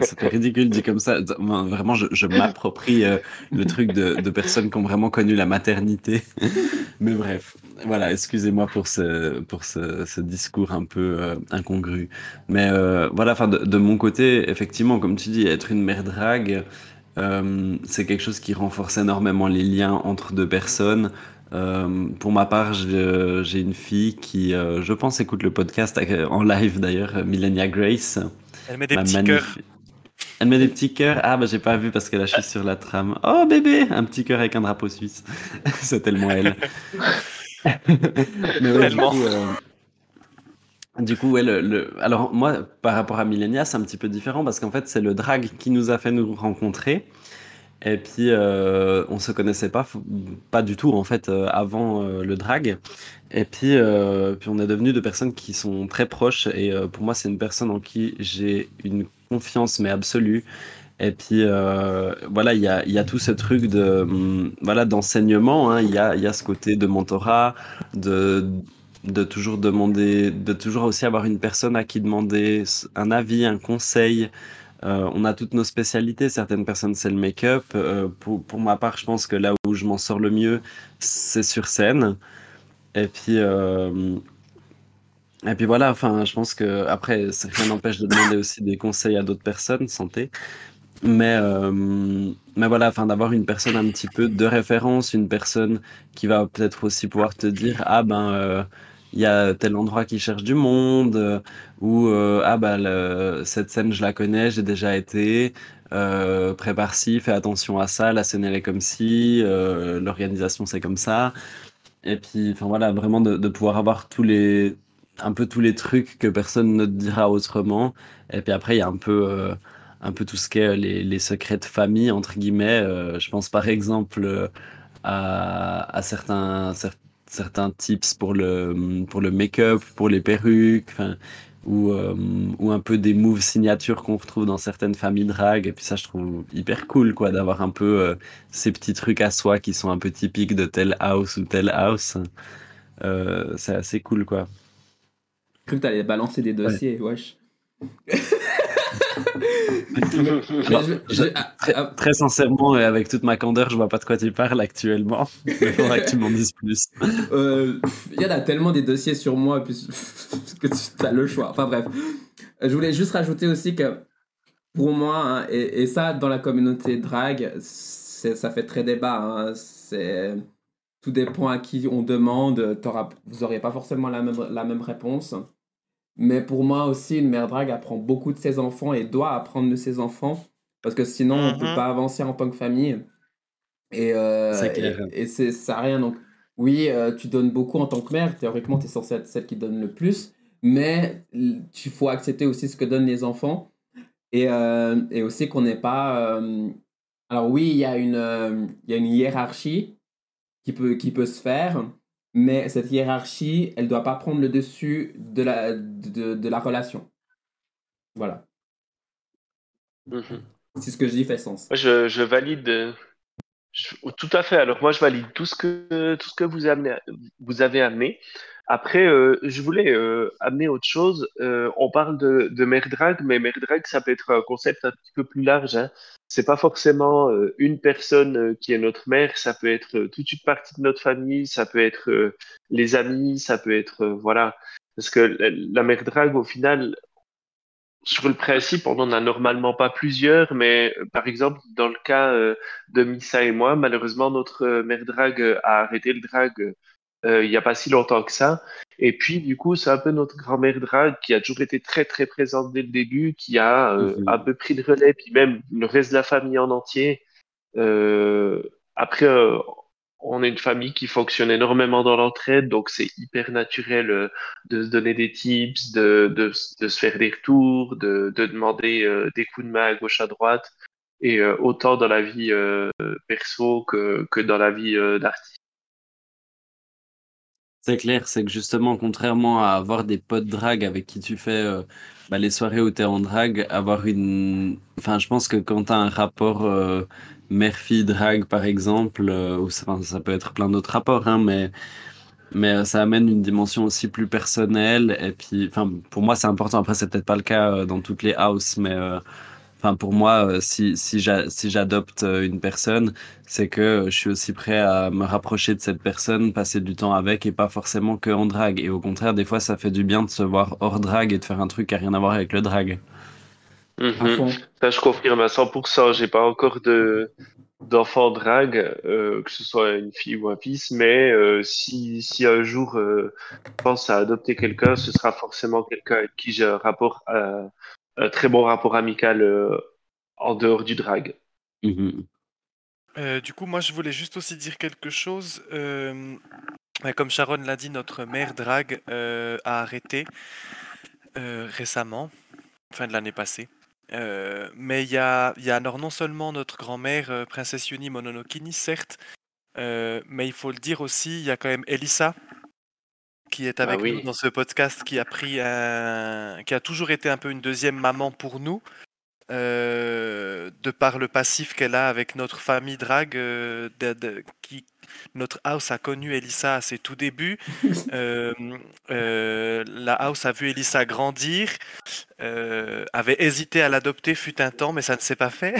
c'était ridicule dit comme ça. Vraiment, je m'approprie le truc de personnes qui ont vraiment connu la maternité. Mais bref, voilà, excusez-moi pour ce discours un peu incongru. Mais voilà, enfin de mon côté, effectivement, comme tu dis, être une mère drague, c'est quelque chose qui renforce énormément les liens entre deux personnes. Pour ma part, j'ai une fille qui, je pense, écoute le podcast en live d'ailleurs, Millenia Grace. Elle met des petits cœurs. Elle met des petits cœurs. Ah, j'ai pas vu parce que là, je suis sur la trame. Oh, bébé, un petit cœur avec un drapeau suisse. C'est tellement elle. Mais ouais, tellement. Du coup, ouais, alors moi, par rapport à Millenia, c'est un petit peu différent parce qu'en fait, c'est le drag qui nous a fait nous rencontrer. Et puis, on se connaissait pas du tout, en fait, avant le drag. Et puis, on est devenus deux personnes qui sont très proches. Et pour moi, c'est une personne en qui j'ai une confiance, mais absolue. Et puis, voilà, il y a tout ce truc d'enseignement, hein. Il y a ce côté de mentorat, de toujours demander, de toujours aussi avoir une personne à qui demander un avis, un conseil. On a toutes nos spécialités. Certaines personnes, c'est le make-up. Pour ma part, je pense que là où je m'en sors le mieux, c'est sur scène. Et puis voilà, enfin, je pense que après, rien n'empêche de demander aussi des conseils à d'autres personnes, santé. Mais voilà, enfin, d'avoir une personne un petit peu de référence, une personne qui va peut-être aussi pouvoir te dire, il y a tel endroit qui cherche du monde, ou cette scène, je la connais, j'ai déjà été, prépare-ci, fais attention à ça, la scène, elle est comme ci, l'organisation, c'est comme ça. Et puis, enfin voilà, vraiment de pouvoir avoir tous les trucs que personne ne te dira autrement. Et puis après, il y a un peu tout ce qui est les secrets de famille, entre guillemets. Je pense par exemple à certains tips pour le make-up, pour les perruques, ou un peu des moves signatures qu'on retrouve dans certaines familles drag. Et puis ça, je trouve hyper cool, quoi, d'avoir un peu ces petits trucs à soi qui sont un peu typiques de telle house ou telle house. C'est assez cool, quoi. J'ai cru que t'allais balancer des dossiers, ouais. Wesh. Très sincèrement, et avec toute ma candeur, je vois pas de quoi tu parles actuellement. Il faudra que tu m'en dises plus. Il y en a tellement des dossiers sur moi puis, que tu as le choix. Enfin bref, je voulais juste rajouter aussi que pour moi, hein, et ça dans la communauté drag, ça fait très débat. Hein, c'est... Tout dépend à qui on demande, vous n'aurez pas forcément la même réponse. Mais pour moi aussi, une mère drague apprend beaucoup de ses enfants et doit apprendre de ses enfants, parce que sinon, on ne peut pas avancer en tant que famille. C'est clair. Et ça sert à rien. Donc, oui, tu donnes beaucoup en tant que mère. Théoriquement, tu es censée être celle qui donne le plus. Mais il faut accepter aussi ce que donnent les enfants. Et aussi qu'on n'est pas... Alors oui, il y a une hiérarchie qui peut se faire, mais cette hiérarchie, elle ne doit pas prendre le dessus de la relation. Voilà. Si ce que je dis fait sens. Moi, je valide tout à fait. Alors moi, je valide tout ce que vous avez amené. Après, je voulais amener autre chose. On parle de mère drague, mais mère drague, ça peut être un concept un petit peu plus large. Hein. C'est pas forcément une personne qui est notre mère. Ça peut être toute une partie de notre famille. Ça peut être les amis. Ça peut être voilà. Parce que la mère drague, au final, sur le principe, on n'en a normalement pas plusieurs. Mais par exemple, dans le cas de Missa et moi, malheureusement, notre mère drague a arrêté le drag. Il n'y a pas si longtemps que ça. Et puis, du coup, c'est un peu notre grand-mère drague qui a toujours été très, très présente dès le début, qui a un peu pris le relais, puis même le reste de la famille en entier. Après, on est une famille qui fonctionne énormément dans l'entraide, donc c'est hyper naturel de se donner des tips, de se faire des retours, de demander des coups de main à gauche, à droite, et autant dans la vie perso que dans la vie d'artiste. C'est clair, c'est que justement, contrairement à avoir des potes drag avec qui tu fais les soirées où t'es en drag, Enfin, je pense que quand t'as un rapport mère-fille drag, par exemple, ça peut être plein d'autres rapports, hein, mais ça amène une dimension aussi plus personnelle. Et puis, enfin, pour moi, c'est important. Après, c'est peut-être pas le cas dans toutes les houses, mais... Enfin, pour moi, si j'adopte une personne, c'est que je suis aussi prêt à me rapprocher de cette personne, passer du temps avec et pas forcément que en drague. Et au contraire, des fois, ça fait du bien de se voir hors drague et de faire un truc qui n'a rien à voir avec le drague. Ça, je confirme à 100%. J'ai pas encore d'enfant drague, que ce soit une fille ou un fils, mais si un jour je pense à adopter quelqu'un, ce sera forcément quelqu'un avec qui j'ai un très bon rapport amical en dehors du drag. Du coup, moi, je voulais juste aussi dire quelque chose. Comme Sharon l'a dit, notre mère drag a arrêté récemment, fin de l'année passée. Mais il y a alors non seulement notre grand-mère, Princesse Yuni Mononokini, certes, mais il faut le dire aussi, il y a quand même Elyssa, qui est avec nous dans ce podcast, qui a toujours été un peu une deuxième maman pour nous, de par le passif qu'elle a avec notre famille drag, notre house a connu Elyssa à ses tout débuts, la house a vu Elyssa grandir, avait hésité à l'adopter fut un temps, mais ça ne s'est pas fait.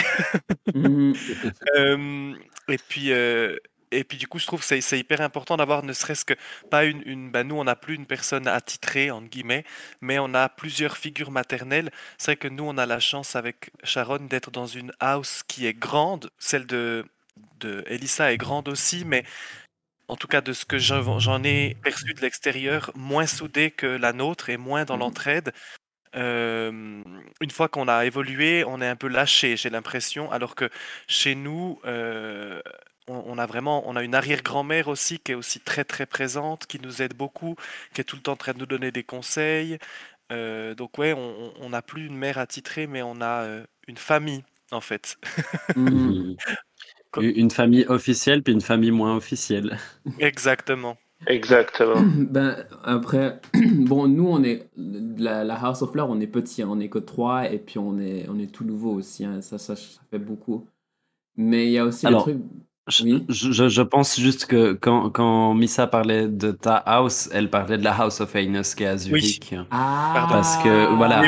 Et puis du coup, je trouve que c'est hyper important d'avoir ne serait-ce que pas nous, on n'a plus une personne attitrée, entre guillemets, mais on a plusieurs figures maternelles. C'est vrai que nous, on a la chance avec Sharon d'être dans une house qui est grande. Celle de Elyssa est grande aussi, mais en tout cas, de ce que j'en ai perçu de l'extérieur, moins soudée que la nôtre et moins dans l'entraide. Une fois qu'on a évolué, on est un peu lâché, j'ai l'impression, alors que chez nous... On a une arrière-grand-mère aussi qui est aussi très très présente, qui nous aide beaucoup, qui est tout le temps en train de nous donner des conseils. Donc ouais, on n'a plus une mère attitrée, mais on a une famille en fait. Une famille officielle puis une famille moins officielle. Exactement. Ben après, bon, nous on est la House of Fleur, on est petit, hein, on est que 3 et puis on est tout nouveau aussi, hein, ça fait beaucoup. Mais il y a aussi le truc. Je pense juste que quand Missa parlait de ta house, elle parlait de la House of Ennis qui est à Zurich. Oui. Ah, parce que voilà.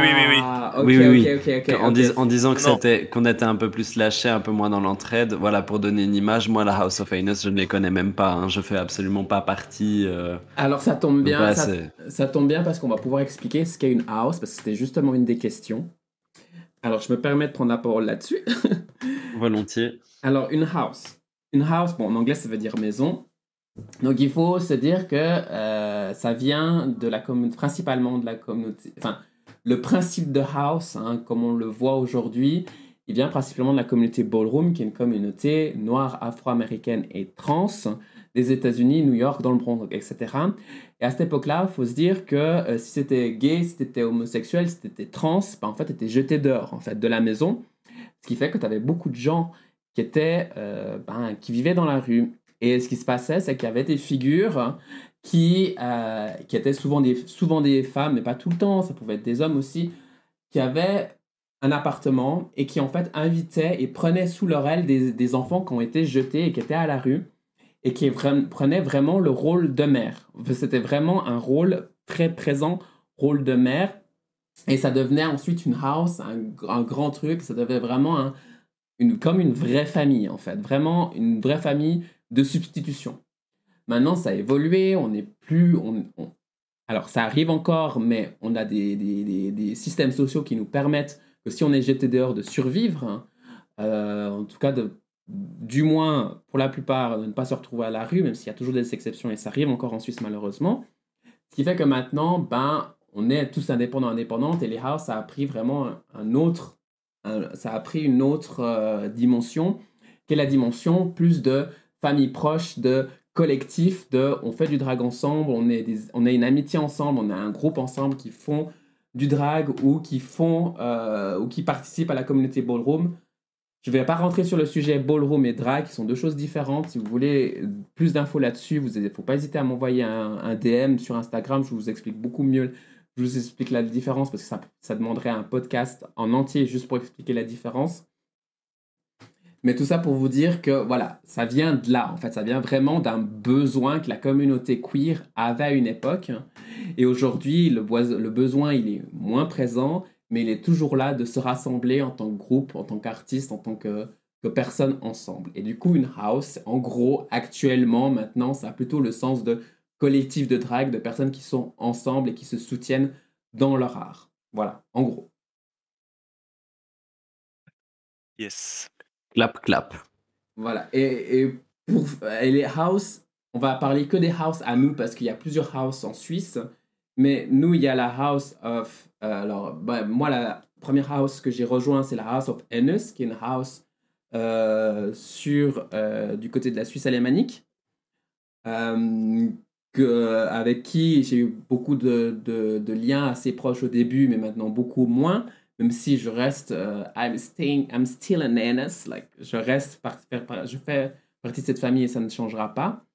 Oui. En disant que qu'on était un peu plus lâché, un peu moins dans l'entraide. Voilà, pour donner une image, moi la House of Ennis, je ne les connais même pas. Hein, je fais absolument pas partie. Alors ça tombe bien. Voilà, ça tombe bien parce qu'on va pouvoir expliquer ce qu'est une house parce que c'était justement une des questions. Alors je me permets de prendre la parole là-dessus. Volontiers. Alors une house. Une house, bon, en anglais, ça veut dire maison. Donc, il faut se dire que ça vient de la communauté, principalement de la communauté. Enfin, le principe de house, hein, comme on le voit aujourd'hui, il vient principalement de la communauté ballroom, qui est une communauté noire, afro-américaine et trans des États-Unis, New York, dans le Bronx, etc. Et à cette époque-là, il faut se dire que si t'étais gay, si t'étais homosexuel, si t'étais trans, ben, en fait, t'étais jeté dehors, en fait, de la maison. Ce qui fait que t'avais beaucoup de gens qui vivaient dans la rue. Et ce qui se passait, c'est qu'il y avait des figures qui étaient souvent des femmes, mais pas tout le temps, ça pouvait être des hommes aussi, qui avaient un appartement et qui, en fait, invitaient et prenaient sous leur aile des enfants qui ont été jetés et qui étaient à la rue et qui prenaient vraiment le rôle de mère. C'était vraiment un rôle très présent, rôle de mère. Et ça devenait ensuite une house, un grand truc, ça devenait vraiment comme une vraie famille, en fait. Vraiment une vraie famille de substitution. Maintenant, ça a évolué, on n'est plus... Alors, ça arrive encore, mais on a des systèmes sociaux qui nous permettent que si on est jeté dehors, de survivre, en tout cas, du moins, pour la plupart, de ne pas se retrouver à la rue, même s'il y a toujours des exceptions, et ça arrive encore en Suisse, malheureusement. Ce qui fait que maintenant, on est tous indépendants, indépendantes, et les houses, ça a pris vraiment une autre dimension, qui est la dimension plus de famille proche, de collectif, on fait du drag ensemble, on est une amitié ensemble, on a un groupe ensemble qui font du drag ou qui participent à la communauté ballroom. Je ne vais pas rentrer sur le sujet ballroom et drag, qui sont deux choses différentes. Si vous voulez plus d'infos là-dessus, il ne faut pas hésiter à m'envoyer un DM sur Instagram, je vous explique beaucoup mieux. Je vous explique la différence parce que ça demanderait un podcast en entier juste pour expliquer la différence. Mais tout ça pour vous dire que voilà, ça vient de là. En fait, ça vient vraiment d'un besoin que la communauté queer avait à une époque. Et aujourd'hui, le besoin, il est moins présent, mais il est toujours là de se rassembler en tant que groupe, en tant qu'artiste, en tant que personne ensemble. Et du coup, une house, en gros, actuellement, maintenant, ça a plutôt le sens de collectif de drague, de personnes qui sont ensemble et qui se soutiennent dans leur art. Voilà, en gros. Yes. Clap, clap. Voilà, et les house, on va parler que des house à nous parce qu'il y a plusieurs house en Suisse, mais nous, il y a la house of... moi, la première house que j'ai rejoint, c'est la House of Ennis, qui est une house du côté de la Suisse alémanique. Avec qui j'ai eu beaucoup de liens assez proches au début, mais maintenant beaucoup moins, même si je reste I'm still an Ennis, like, je fais partie de cette famille et ça ne changera pas.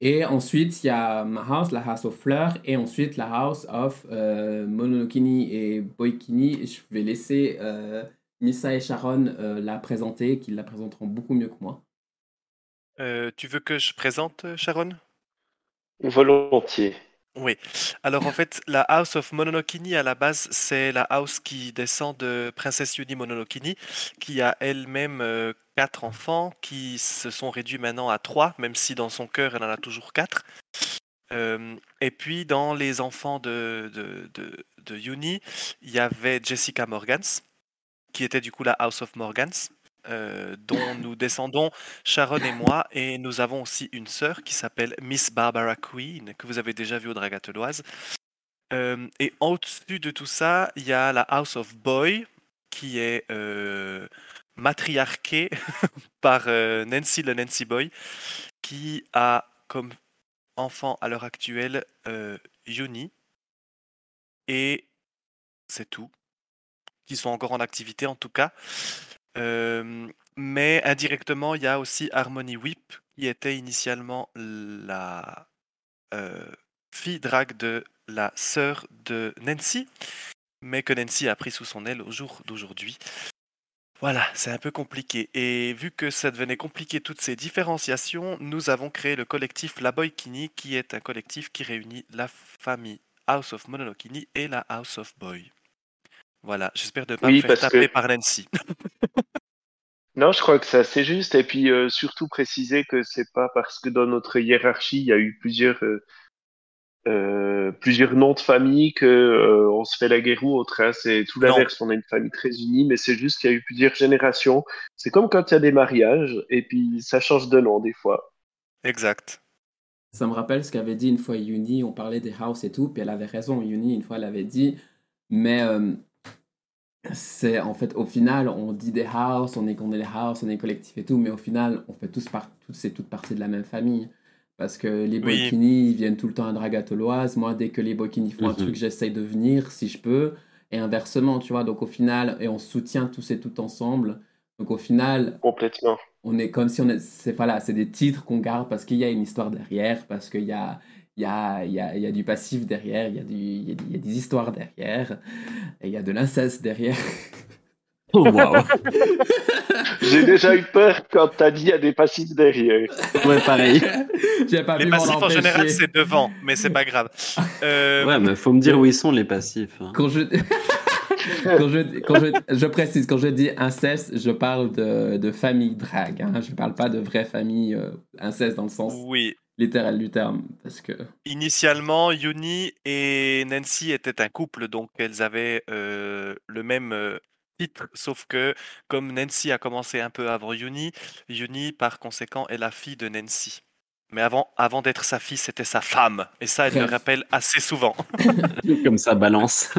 Et ensuite il y a ma house, la House of Fleur, et ensuite la House of Mononokini et Boykini, et je vais laisser Missa et Sharon la présenter, qu'ils la présenteront beaucoup mieux que moi. Tu veux que je présente Sharon ? Volontiers. Oui. Alors en fait, la House of Mononokini à la base, c'est la house qui descend de Princesse Yuni Mononokini, qui a elle-même 4 enfants, qui se sont réduits maintenant à 3, même si dans son cœur elle en a toujours 4. Et puis dans les enfants de Yuni, il y avait Jessica Morgans, qui était du coup la House of Morgans. Dont nous descendons, Sharon et moi, et nous avons aussi une sœur qui s'appelle Miss Barbara Queen, que vous avez déjà vue au Dragatéloise. Et au-dessus de tout ça, il y a la House of Boy, qui est matriarchée par Nancy, le Nancy Boy, qui a comme enfant à l'heure actuelle Yuni, et c'est tout, qui sont encore en activité en tout cas. Mais indirectement, il y a aussi Harmony Whip, qui était initialement la fille drague de la sœur de Nancy, mais que Nancy a pris sous son aile au jour d'aujourd'hui. Voilà, c'est un peu compliqué. Et vu que ça devenait compliqué toutes ces différenciations, nous avons créé le collectif La Boykini, qui est un collectif qui réunit la famille House of Mononokini et la House of Boy. Voilà, j'espère ne pas me faire taper par Nancy. Non, je crois que ça c'est juste. Et puis surtout préciser que c'est pas parce que dans notre hiérarchie il y a eu plusieurs noms de famille que on se fait la guerre ou autre. Hein. C'est tout l'inverse. On a une famille très unie, mais c'est juste qu'il y a eu plusieurs générations. C'est comme quand il y a des mariages et puis ça change de nom des fois. Exact. Ça me rappelle ce qu'avait dit une fois Yuni. On parlait des house et tout, puis elle avait raison. Yuni une fois elle avait dit, mais c'est en fait au final on dit des house, on est les house, on est collectif et tout, mais au final on fait toutes parties de la même famille parce que les Boykini ils viennent tout le temps à Dragatéloise. Moi dès que les Boykini font un truc j'essaye de venir si je peux et inversement tu vois, donc au final et on soutient tous et toutes ensemble, donc au final complètement on est comme si on est, c'est pas là, c'est des titres qu'on garde parce qu'il y a une histoire derrière, parce qu'il y a Il y a du passif derrière, il y a des histoires derrière, et il y a de l'inceste derrière. Oh, wow. J'ai déjà eu peur quand t'as dit il y a des passifs derrière. Ouais, pareil. J'ai pas les passifs en général, c'est devant, mais c'est pas grave. Ouais, mais faut me dire où ils sont les passifs. Hein. Quand je précise, quand je dis inceste, je parle de famille drague. Hein. Je parle pas de vraie famille inceste dans le sens... Oui. Littéral du terme, parce que... Initialement, Yuni et Nancy étaient un couple, donc elles avaient le même titre, sauf que, comme Nancy a commencé un peu avant Yuni, par conséquent, est la fille de Nancy. Mais avant d'être sa fille, c'était sa femme, et ça, elle le rappelle assez souvent. Comme ça balance.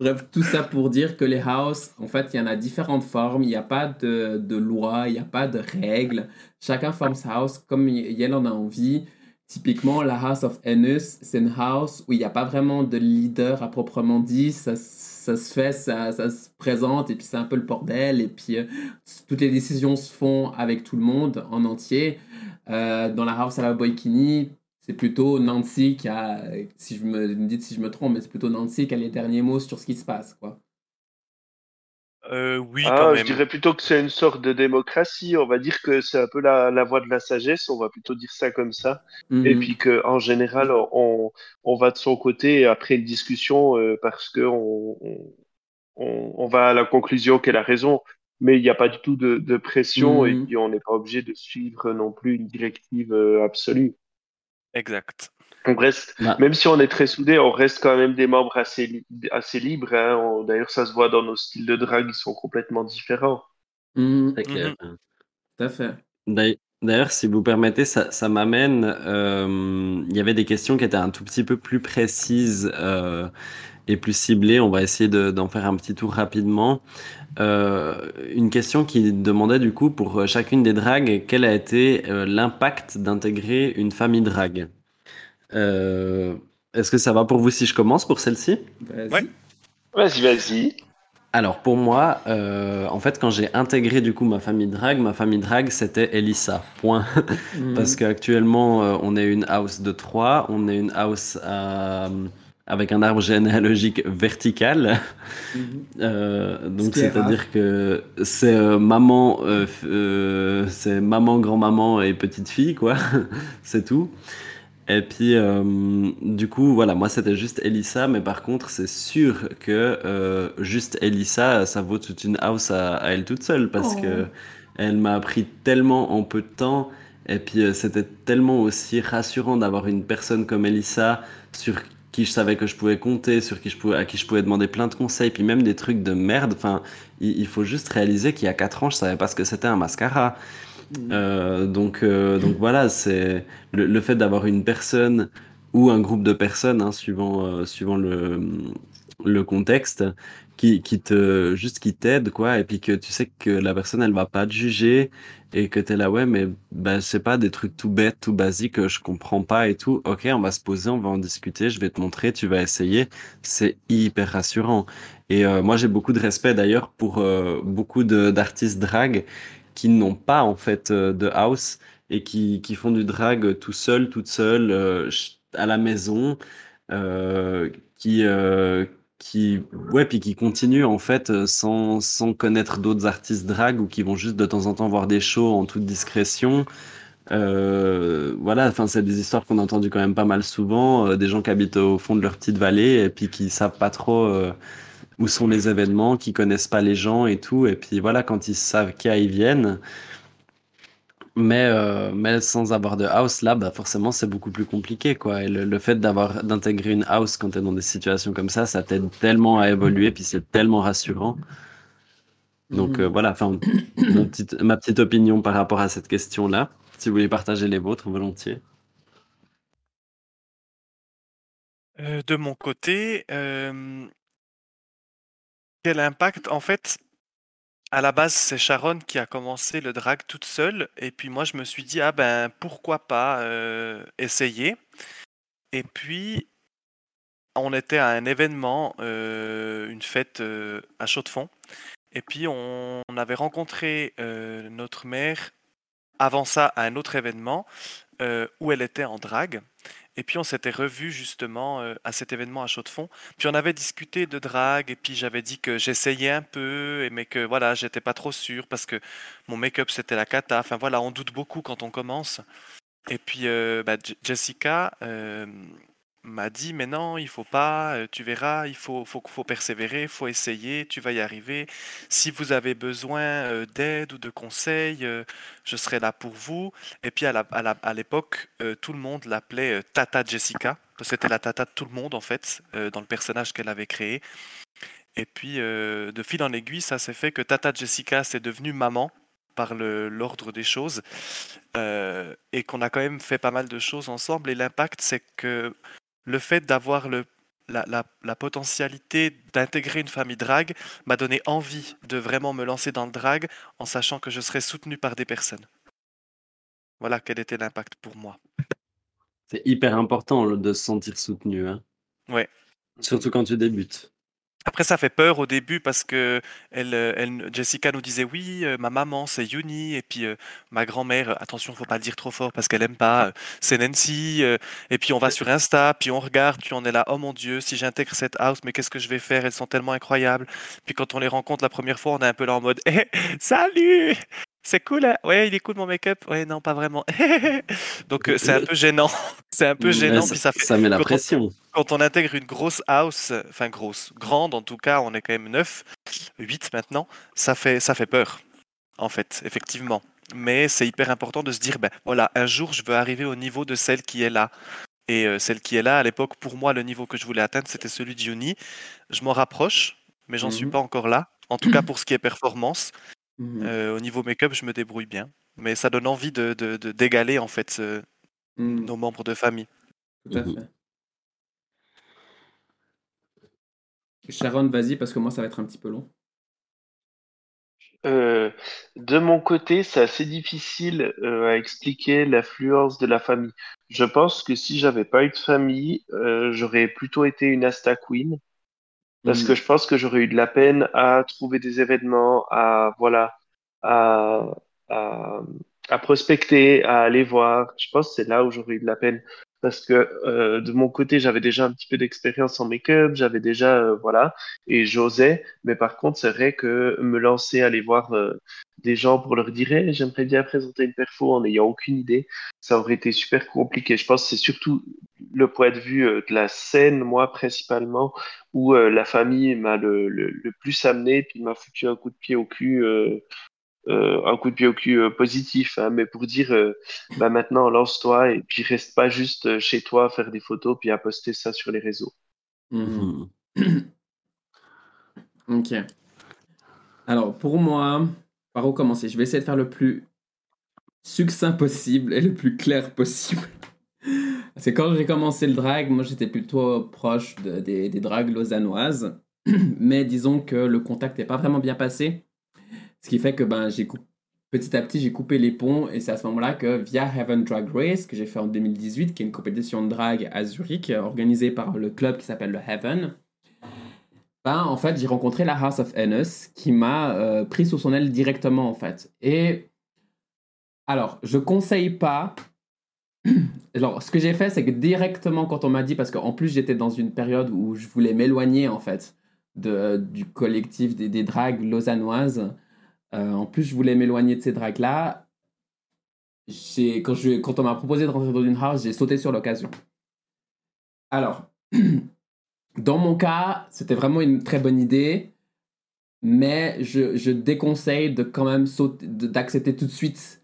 Bref, tout ça pour dire que les house, en fait, il y en a différentes formes, il n'y a pas de loi, il n'y a pas de règles. Chacun forme sa house comme il en a envie. Typiquement, la House of Ennis, c'est une house où il n'y a pas vraiment de leader à proprement dit. Ça se fait, ça se présente, et puis c'est un peu le bordel. Et puis, toutes les décisions se font avec tout le monde en entier. Dans la House à la Boykini, c'est plutôt Nancy qui a... Si me dites si je me trompe, mais c'est plutôt Nancy qui a les derniers mots sur ce qui se passe, quoi. Oui, quand même. Je dirais plutôt que c'est une sorte de démocratie. On va dire que c'est un peu la voie de la sagesse. On va plutôt dire ça comme ça. Mm-hmm. Et puis qu'en général, on va de son côté après une discussion parce qu'on va à la conclusion qu'elle a raison. Mais il n'y a pas du tout de pression et puis on n'est pas obligé de suivre non plus une directive absolue. Exact. On reste, même si on est très soudés, on reste quand même des membres assez libres. Hein. D'ailleurs, ça se voit dans nos styles de drague, ils sont complètement différents. Tout à fait. D'ailleurs, si vous permettez, ça m'amène... il y avait des questions qui étaient un tout petit peu plus précises et plus ciblées. On va essayer d'en faire un petit tour rapidement. Une question qui demandait du coup, pour chacune des dragues, quel a été l'impact d'intégrer une famille drague? Est-ce que ça va pour vous si je commence pour celle-ci? Vas-y. Alors pour moi, en fait quand j'ai intégré du coup ma famille drague c'était Elyssa, point. Parce qu'actuellement on est une house de 3, on est une house avec un arbre généalogique vertical. Donc c'est-à-dire que c'est maman, c'est maman, grand-maman et petite-fille quoi, c'est tout. Et puis, du coup, voilà, moi, c'était juste Elyssa, mais par contre, c'est sûr que juste Elyssa, ça vaut toute une house à elle toute seule, parce que elle m'a appris tellement en peu de temps, et puis c'était tellement aussi rassurant d'avoir une personne comme Elyssa, sur qui je savais que je pouvais compter, à qui je pouvais demander plein de conseils, puis même des trucs de merde. Enfin, il faut juste réaliser qu'il y a 4 ans, je savais pas ce que c'était un mascara. Donc voilà, c'est le fait d'avoir une personne ou un groupe de personnes hein, suivant le contexte qui t'aide quoi, et puis que tu sais que la personne elle va pas te juger et que t'es là ouais mais bah, je sais pas, des trucs tout bêtes, tout basiques, je comprends pas et tout, ok on va se poser, on va en discuter, je vais te montrer, tu vas essayer, c'est hyper rassurant. Et moi j'ai beaucoup de respect d'ailleurs pour beaucoup d'artistes drag qui n'ont pas en fait de house et qui font du drag tout seul, toute seule à la maison, qui continuent en fait sans connaître d'autres artistes drag ou qui vont juste de temps en temps voir des shows en toute discrétion. Voilà, enfin c'est des histoires qu'on a entendues quand même pas mal souvent, des gens qui habitent au fond de leur petite vallée et puis qui savent pas trop où sont les événements, qui connaissent pas les gens et tout, et puis voilà, quand ils savent qu'il y a, ils viennent. Mais sans avoir de house, là, bah forcément, c'est beaucoup plus compliqué, quoi. Et le fait d'intégrer une house quand t'es dans des situations comme ça, ça t'aide tellement à évoluer, puis c'est tellement rassurant. Donc voilà, enfin, ma petite opinion par rapport à cette question-là. Si vous voulez partager les vôtres, volontiers. De mon côté, quel impact, en fait. À la base, c'est Sharon qui a commencé le drag toute seule. Et puis moi, je me suis dit, pourquoi pas essayer. Et puis, on était à un événement, une fête à Chaux-de-Fonds. Et puis, on avait rencontré notre mère avant ça à un autre événement où elle était en drag. Et puis, on s'était revus justement à cet événement à Chaux-de-Fonds. Puis, on avait discuté de drague. Et puis, j'avais dit que j'essayais un peu, mais que voilà, j'étais pas trop sûr parce que mon make-up, c'était la cata. Enfin, voilà, on doute beaucoup quand on commence. Et puis, Jessica m'a dit, mais non, il faut pas, tu verras, il faut persévérer, il faut essayer, tu vas y arriver. Si vous avez besoin d'aide ou de conseils, je serai là pour vous. Et puis à l'époque, tout le monde l'appelait Tata Jessica, parce que c'était la tata de tout le monde en fait, dans le personnage qu'elle avait créé. Et puis de fil en aiguille, ça s'est fait que Tata Jessica s'est devenue maman par l'ordre des choses, et qu'on a quand même fait pas mal de choses ensemble. Et l'impact, c'est que le fait d'avoir la potentialité d'intégrer une famille drag m'a donné envie de vraiment me lancer dans le drag en sachant que je serais soutenu par des personnes. Voilà quel était l'impact pour moi. C'est hyper important de se sentir soutenu. Hein. Ouais. Surtout quand tu débutes. Après, ça fait peur au début parce que Jessica nous disait « Oui, ma maman, c'est Yuni. » Et puis ma grand-mère, attention, faut pas le dire trop fort parce qu'elle aime pas, c'est Nancy. Et puis on va sur Insta, puis on regarde, puis on est là « Oh mon Dieu, si j'intègre cette house, mais qu'est-ce que je vais faire? Elles sont tellement incroyables. » Puis quand on les rencontre la première fois, on est un peu là en mode « Salut! C'est cool, hein? Ouais, il est cool mon make-up. Ouais, non, pas vraiment. » Donc c'est un peu gênant. C'est un peu gênant. Ça, puis ça met la pression. Quand on intègre une grosse house, enfin grande en tout cas, on est quand même 8 maintenant, ça fait peur, en fait, effectivement. Mais c'est hyper important de se dire, voilà, un jour je veux arriver au niveau de celle qui est là. Et celle qui est là, à l'époque, pour moi, le niveau que je voulais atteindre, c'était celui de Yuni. Je m'en rapproche, mais j'en suis pas encore là. En tout cas, pour ce qui est performance. Au niveau make-up, je me débrouille bien, mais ça donne envie d'égaler en fait nos membres de famille. Tout à fait. Sharon, vas-y, parce que moi ça va être un petit peu long. De mon côté, c'est assez difficile à expliquer l'affluence de la famille. Je pense que si j'avais pas eu de famille, j'aurais plutôt été une Asta Queen. Parce que je pense que j'aurais eu de la peine à trouver des événements, à prospecter, à aller voir. Je pense que c'est là où j'aurais eu de la peine. Parce que de mon côté, j'avais déjà un petit peu d'expérience en make-up, j'avais déjà, et j'osais. Mais par contre, c'est vrai que me lancer, aller voir des gens pour leur dire « J'aimerais bien présenter une perfo » en n'ayant aucune idée, ça aurait été super compliqué. Je pense que c'est surtout le point de vue de la scène, moi, principalement, où la famille m'a le plus amené, puis m'a foutu un coup de pied au cul, positif, hein, mais pour dire maintenant lance-toi et puis reste pas juste chez toi à faire des photos puis à poster ça sur les réseaux. Ok. Alors pour moi, par où commencer? Je vais essayer de faire le plus succinct possible et le plus clair possible. Parce que quand j'ai commencé le drag, moi j'étais plutôt proche des drags lausannoises, mais disons que le contact n'est pas vraiment bien passé. Ce qui fait que petit à petit, j'ai coupé les ponts. Et c'est à ce moment-là que, via Heaven Drag Race, que j'ai fait en 2018, qui est une compétition de drague à Zurich, organisée par le club qui s'appelle le Heaven, en fait, j'ai rencontré la House of Ennis, qui m'a pris sous son aile directement, en fait. Et alors, je ne conseille pas Genre, ce que j'ai fait, c'est que directement quand on m'a dit, parce qu'en plus j'étais dans une période où je voulais m'éloigner en fait du collectif des dragues lausannoises, en plus je voulais m'éloigner de ces dragues là, quand on m'a proposé de rentrer dans une house, j'ai sauté sur l'occasion. Alors, dans mon cas, c'était vraiment une très bonne idée, mais je déconseille de quand même d'accepter tout de suite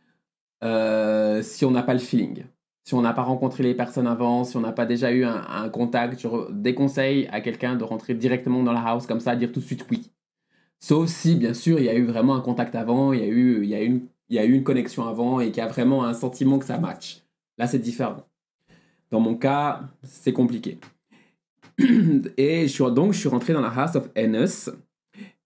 si on n'a pas le feeling. Si on n'a pas rencontré les personnes avant, si on n'a pas déjà eu un contact, je déconseille à quelqu'un de rentrer directement dans la house comme ça, dire tout de suite oui. Sauf si, bien sûr, il y a eu vraiment un contact avant, il y a eu une connexion avant et qu'il y a vraiment un sentiment que ça match. Là, c'est différent. Dans mon cas, c'est compliqué. Et je suis rentré dans la House of Ennis,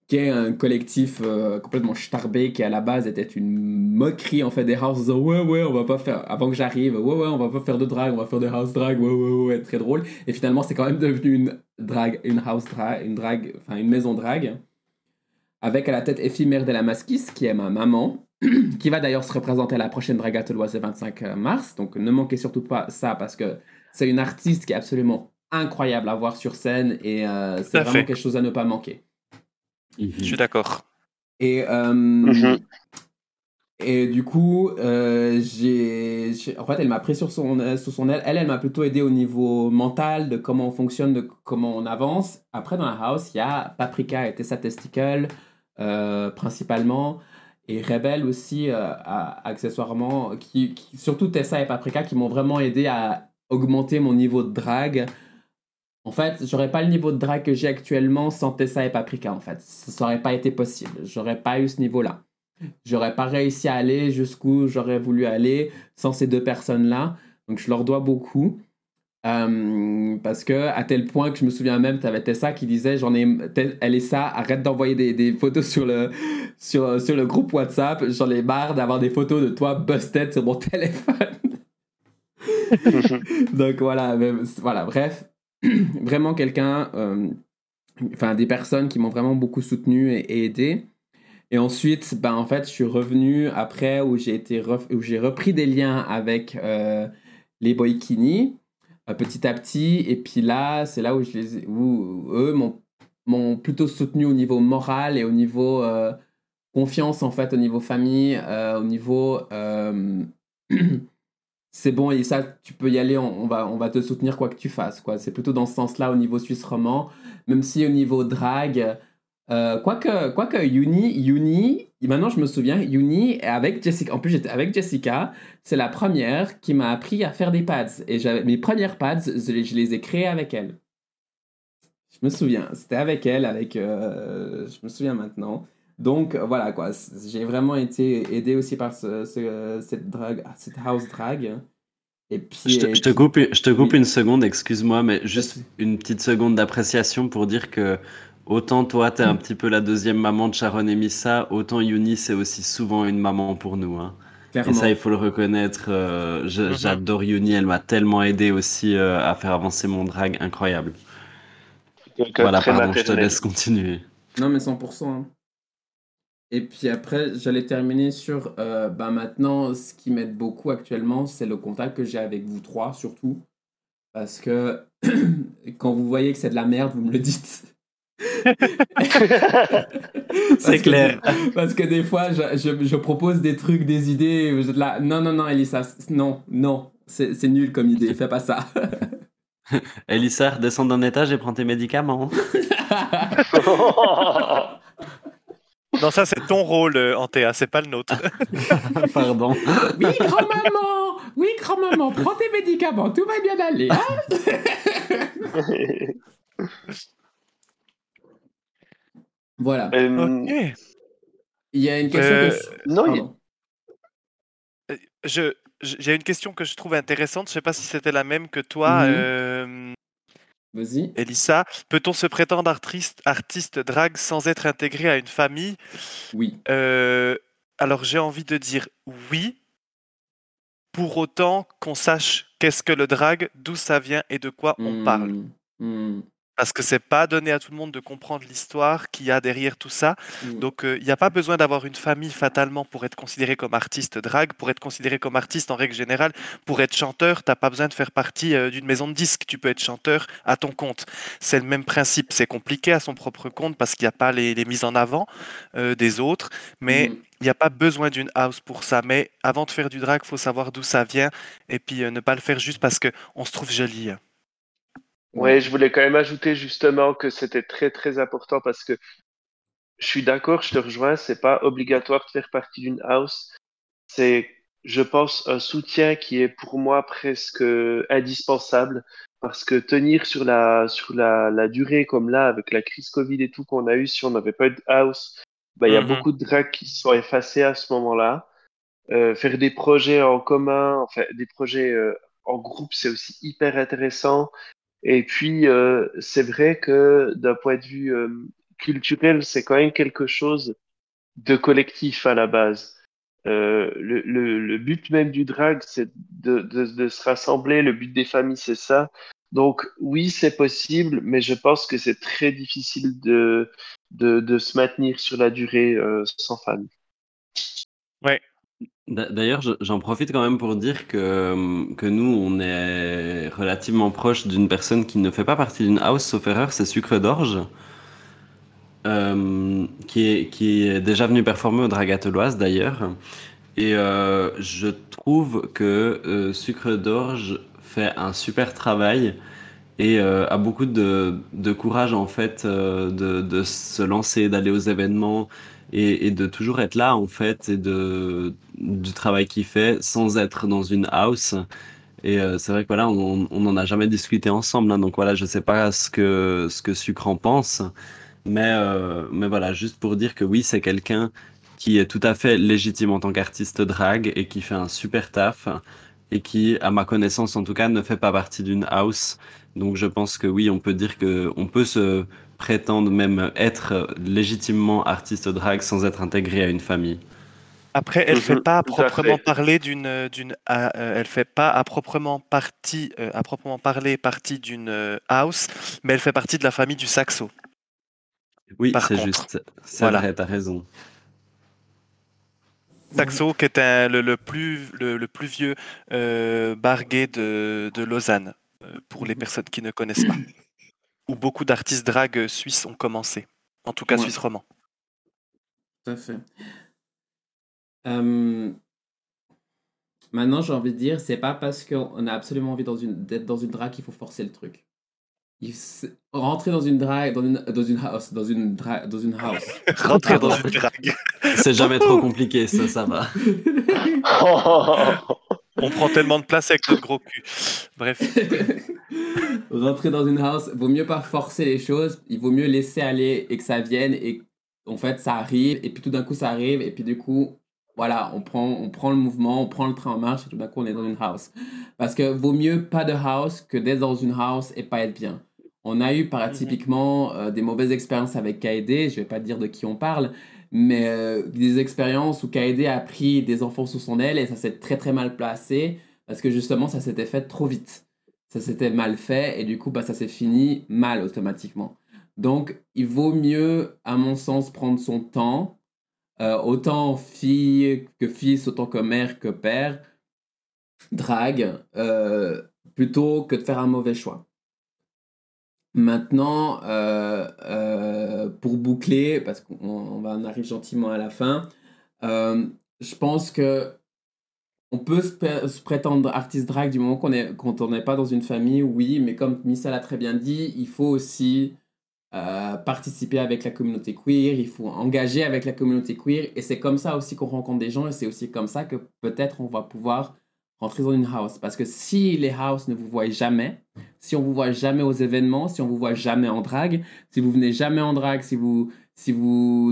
qui est un collectif complètement starbé, qui à la base était une moquerie en fait des houses. Ouais, on va pas faire, avant que j'arrive, ouais, on va pas faire de drag, on va faire des house drag, ouais, très drôle. Et finalement, c'est quand même devenu une maison drag, avec à la tête éphémère de la Masquise, qui est ma maman, qui va d'ailleurs se représenter à la prochaine Dragatéloise le 25 mars. Donc ne manquez surtout pas ça, parce que c'est une artiste qui est absolument incroyable à voir sur scène, et c'est vraiment quelque chose à ne pas manquer. Je suis d'accord. Et du coup, en fait, elle m'a pris sous son aile. Elle m'a plutôt aidé au niveau mental, de comment on fonctionne, de comment on avance. Après, dans la house, il y a Paprika et Tessa Testicle, principalement, et Rebelle aussi, accessoirement, surtout Tessa et Paprika, qui m'ont vraiment aidé à augmenter mon niveau de drague. En fait, j'aurais pas le niveau de drag que j'ai actuellement sans Tessa et Paprika, en fait. Ça aurait pas été possible. J'aurais pas eu ce niveau-là. J'aurais pas réussi à aller jusqu'où j'aurais voulu aller sans ces deux personnes-là. Donc, je leur dois beaucoup. Parce que, à tel point que je me souviens même, t'avais Tessa qui disait, Elyssa, arrête d'envoyer des photos sur le groupe WhatsApp. J'en ai marre d'avoir des photos de toi busted sur mon téléphone. Donc, voilà, bref. Vraiment quelqu'un, des personnes qui m'ont vraiment beaucoup soutenu et aidé. Et ensuite, en fait, je suis revenu après où j'ai repris des liens avec les Boykini petit à petit. Et puis là, c'est là où eux m'ont plutôt soutenu au niveau moral et au niveau confiance, en fait, au niveau famille, au niveau... c'est bon, et ça, tu peux y aller, on va te soutenir quoi que tu fasses, quoi. C'est plutôt dans ce sens-là au niveau suisse roman, même si au niveau drague, quoique Yuni, maintenant je me souviens, Yuni, avec Jessica, en plus j'étais avec Jessica, c'est la première qui m'a appris à faire des pads, et mes premières pads, je les ai créées avec elle. Je me souviens, c'était avec elle, je me souviens maintenant. Donc voilà quoi, j'ai vraiment été aidé aussi par cette house drag. Et puis, je te coupe une seconde, excuse-moi, mais juste une petite seconde d'appréciation pour dire que autant toi t'es un petit peu la deuxième maman de Sharon et Missa, autant Yuni c'est aussi souvent une maman pour nous, hein. Et ça il faut le reconnaître, j'adore Yuni, elle m'a tellement aidé aussi à faire avancer mon drag, incroyable. Donc, voilà, pardon, je te laisse continuer. Non mais 100%, hein. Et puis après, j'allais terminer sur... maintenant, ce qui m'aide beaucoup actuellement, c'est le contact que j'ai avec vous trois, surtout. Parce que quand vous voyez que c'est de la merde, vous me le dites. C'est clair. Parce que des fois, je propose des trucs, des idées. Vous êtes là, non, Elyssa, non, c'est nul comme idée, fais pas ça. Elyssa, redescends d'un étage et prends tes médicaments. Non, ça, c'est ton rôle, Anthéa, c'est pas le nôtre. Pardon. Oui, grand-maman, prends tes médicaments, tout va bien aller. Hein. Voilà. Okay. Il y a une question... J'ai une question que je trouve intéressante, je sais pas si c'était la même que toi... Vas-y. Elyssa, peut-on se prétendre artiste drague sans être intégré à une famille ? Oui. Alors j'ai envie de dire oui, pour autant qu'on sache qu'est-ce que le drag, d'où ça vient et de quoi on parle. Parce que c'est pas donné à tout le monde de comprendre l'histoire qu'il y a derrière tout ça. Donc, il n'y a pas besoin d'avoir une famille fatalement pour être considéré comme artiste drag, pour être considéré comme artiste en règle générale. Pour être chanteur, tu n'as pas besoin de faire partie d'une maison de disques. Tu peux être chanteur à ton compte. C'est le même principe. C'est compliqué à son propre compte parce qu'il n'y a pas les mises en avant des autres. Mais il n'y a pas besoin d'une house pour ça. Mais avant de faire du drag, il faut savoir d'où ça vient. Et puis, ne pas le faire juste parce qu'on se trouve joli. Oui, je voulais quand même ajouter justement que c'était très, très important parce que je suis d'accord, je te rejoins, c'est pas obligatoire de faire partie d'une house. C'est, je pense, un soutien qui est pour moi presque indispensable parce que tenir sur la durée comme là, avec la crise Covid et tout qu'on a eu, si on n'avait pas eu de house, bah, y a beaucoup de drags qui sont effacés à ce moment-là. Faire des projets en commun, enfin, des projets en groupe, c'est aussi hyper intéressant. Et puis, c'est vrai que d'un point de vue culturel, c'est quand même quelque chose de collectif à la base. Le but même du drag, c'est de se rassembler. Le but des familles, c'est ça. Donc, oui, c'est possible, mais je pense que c'est très difficile de se maintenir sur la durée sans famille. Ouais. D'ailleurs, j'en profite quand même pour dire que nous, on est relativement proche d'une personne qui ne fait pas partie d'une house, sauf erreur, c'est Sucre d'orge, qui est déjà venu performer au Dragatéloise d'ailleurs. Et je trouve que Sucre d'orge fait un super travail et a beaucoup de courage en fait de se lancer, d'aller aux événements. Et de toujours être là en fait et du travail qu'il fait sans être dans une house et c'est vrai que voilà on en a jamais discuté ensemble hein, donc voilà je sais pas ce que Sucre en pense mais voilà juste pour dire que oui c'est quelqu'un qui est tout à fait légitime en tant qu'artiste drag et qui fait un super taf et qui à ma connaissance en tout cas ne fait pas partie d'une house donc je pense que oui on peut dire que on peut se prétendent même être légitimement artiste drag sans être intégré à une famille. Après, elle ne fait pas à proprement parler partie d'une house, mais elle fait partie de la famille du Saxo. Oui, par c'est contre. Juste. C'est voilà. Vrai, t'as raison. Saxo, qui est le plus vieux bar gay de Lausanne, pour les personnes qui ne connaissent pas. Où beaucoup d'artistes drag suisses ont commencé. En tout cas, ouais. Suisse roman. Tout à fait. Maintenant, j'ai envie de dire, c'est pas parce qu'on a absolument envie d'être dans une drag qu'il faut forcer le truc. Rentrer dans une drag, dans une house. Rentrer dans une drag. C'est jamais trop compliqué, ça va. On prend tellement de place avec notre gros cul. Bref. Rentrer dans une house, vaut mieux pas forcer les choses, il vaut mieux laisser aller et que ça vienne et en fait ça arrive et puis tout d'un coup ça arrive et puis du coup voilà, on prend le mouvement, on prend le train en marche et tout d'un coup on est dans une house. Parce que vaut mieux pas de house que d'être dans une house et pas être bien. On a eu typiquement des mauvaises expériences avec Kaede, je vais pas dire de qui on parle, mais des expériences où Kaede a pris des enfants sous son aile et ça s'est très très mal placé parce que justement ça s'était fait trop vite. Ça s'était mal fait et du coup, ça s'est fini mal automatiquement. Donc, il vaut mieux, à mon sens, prendre son temps, autant fille que fils, autant que mère que père, drague, plutôt que de faire un mauvais choix. Maintenant, pour boucler, parce qu'on va en arriver gentiment à la fin, je pense que on peut se prétendre artiste drag du moment qu'on n'est pas dans une famille, oui, mais comme Missa l'a très bien dit, il faut aussi participer avec la communauté queer, il faut engager avec la communauté queer, et c'est comme ça aussi qu'on rencontre des gens, et c'est aussi comme ça que peut-être on va pouvoir rentrer dans une house. Parce que si les house ne vous voient jamais, si on ne vous voit jamais aux événements, si on ne vous voit jamais en drag, si vous venez jamais en drag, si vous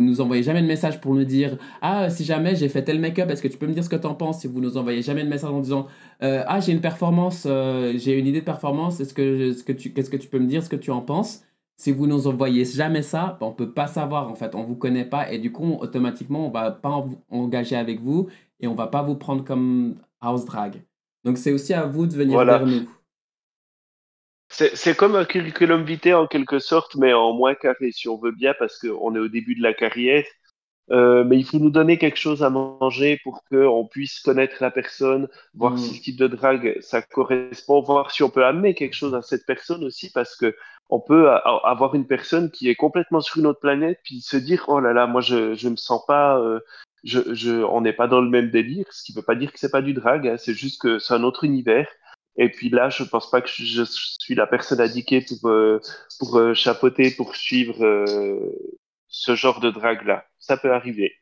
nous envoyez jamais de message pour nous dire « Ah, si jamais j'ai fait tel make-up, est-ce que tu peux me dire ce que t'en penses ?» Si vous nous envoyez jamais de message en disant « Ah, j'ai une performance, j'ai une idée de performance, qu'est-ce que tu peux me dire, ce que tu en penses ?» Si vous nous envoyez jamais ça, on peut pas savoir en fait, on vous connaît pas et du coup, automatiquement, on va pas engager avec vous et on va pas vous prendre comme house drag. Donc c'est aussi à vous de venir vers nous. C'est comme un curriculum vitae en quelque sorte, mais en moins carré, si on veut bien, parce qu'on est au début de la carrière. Mais il faut nous donner quelque chose à manger pour qu'on puisse connaître la personne, voir si ce type de drague ça correspond, voir si on peut amener quelque chose à cette personne aussi, parce qu'on peut avoir une personne qui est complètement sur une autre planète, puis se dire « Oh là là, moi je me sens pas... on n'est pas dans le même délire », ce qui ne veut pas dire que c'est pas du drag, hein, c'est juste que c'est un autre univers. Et puis là, je pense pas que je suis la personne indiquée pour chapeauter, pour suivre ce genre de drague-là. Ça peut arriver.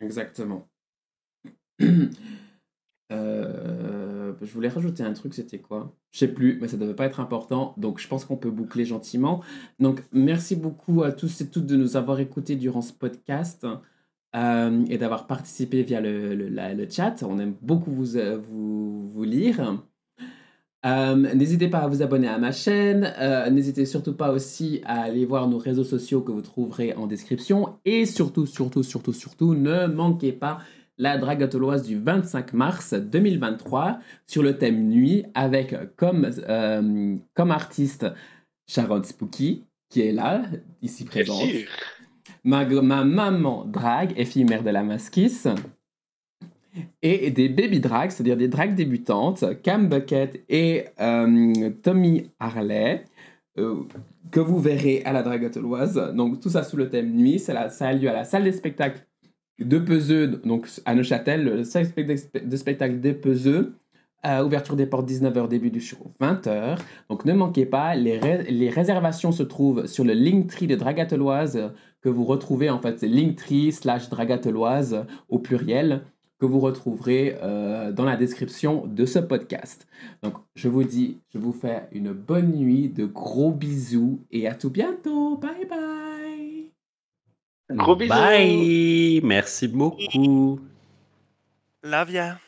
Exactement. Je voulais rajouter un truc, c'était quoi ? Je sais plus, mais ça devait pas être important, donc je pense qu'on peut boucler gentiment. Donc, merci beaucoup à tous et toutes de nous avoir écoutés durant ce podcast. Et d'avoir participé via le chat. On aime beaucoup vous lire. N'hésitez pas à vous abonner à ma chaîne. N'hésitez surtout pas aussi à aller voir nos réseaux sociaux que vous trouverez en description. Et surtout, surtout, surtout, surtout, ne manquez pas la Dragatéloise du 25 mars 2023 sur le thème nuit avec comme artiste Sharon Spooky qui est là, ici présente. Bien sûr. Ma maman drague est fille mère de la Masquise et des baby drags, c'est-à-dire des drags débutantes, Cam Bucket et Tommy Harley, que vous verrez à la Dragatéloise. Donc tout ça sous le thème nuit, ça a lieu à la salle des spectacles de Peseux, donc à Neuchâtel, le salle de spectacle de Peseux. Ouverture des portes 19h, début du show 20h. Donc ne manquez pas, les réservations se trouvent sur le Linktree de Dragatéloise que vous retrouvez, en fait, c'est Linktree/Dragatéloise au pluriel que vous retrouverez dans la description de ce podcast. Donc je vous dis, je vous fais une bonne nuit, de gros bisous et à tout bientôt. Bye bye. Gros bisous. Bye. Merci beaucoup. Love ya.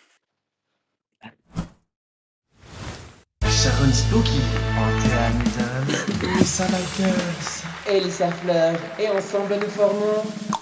Sharon Spooky, Anthéa Stamine, Missa Michaels, Elyssa Fleur, et ensemble nous formons...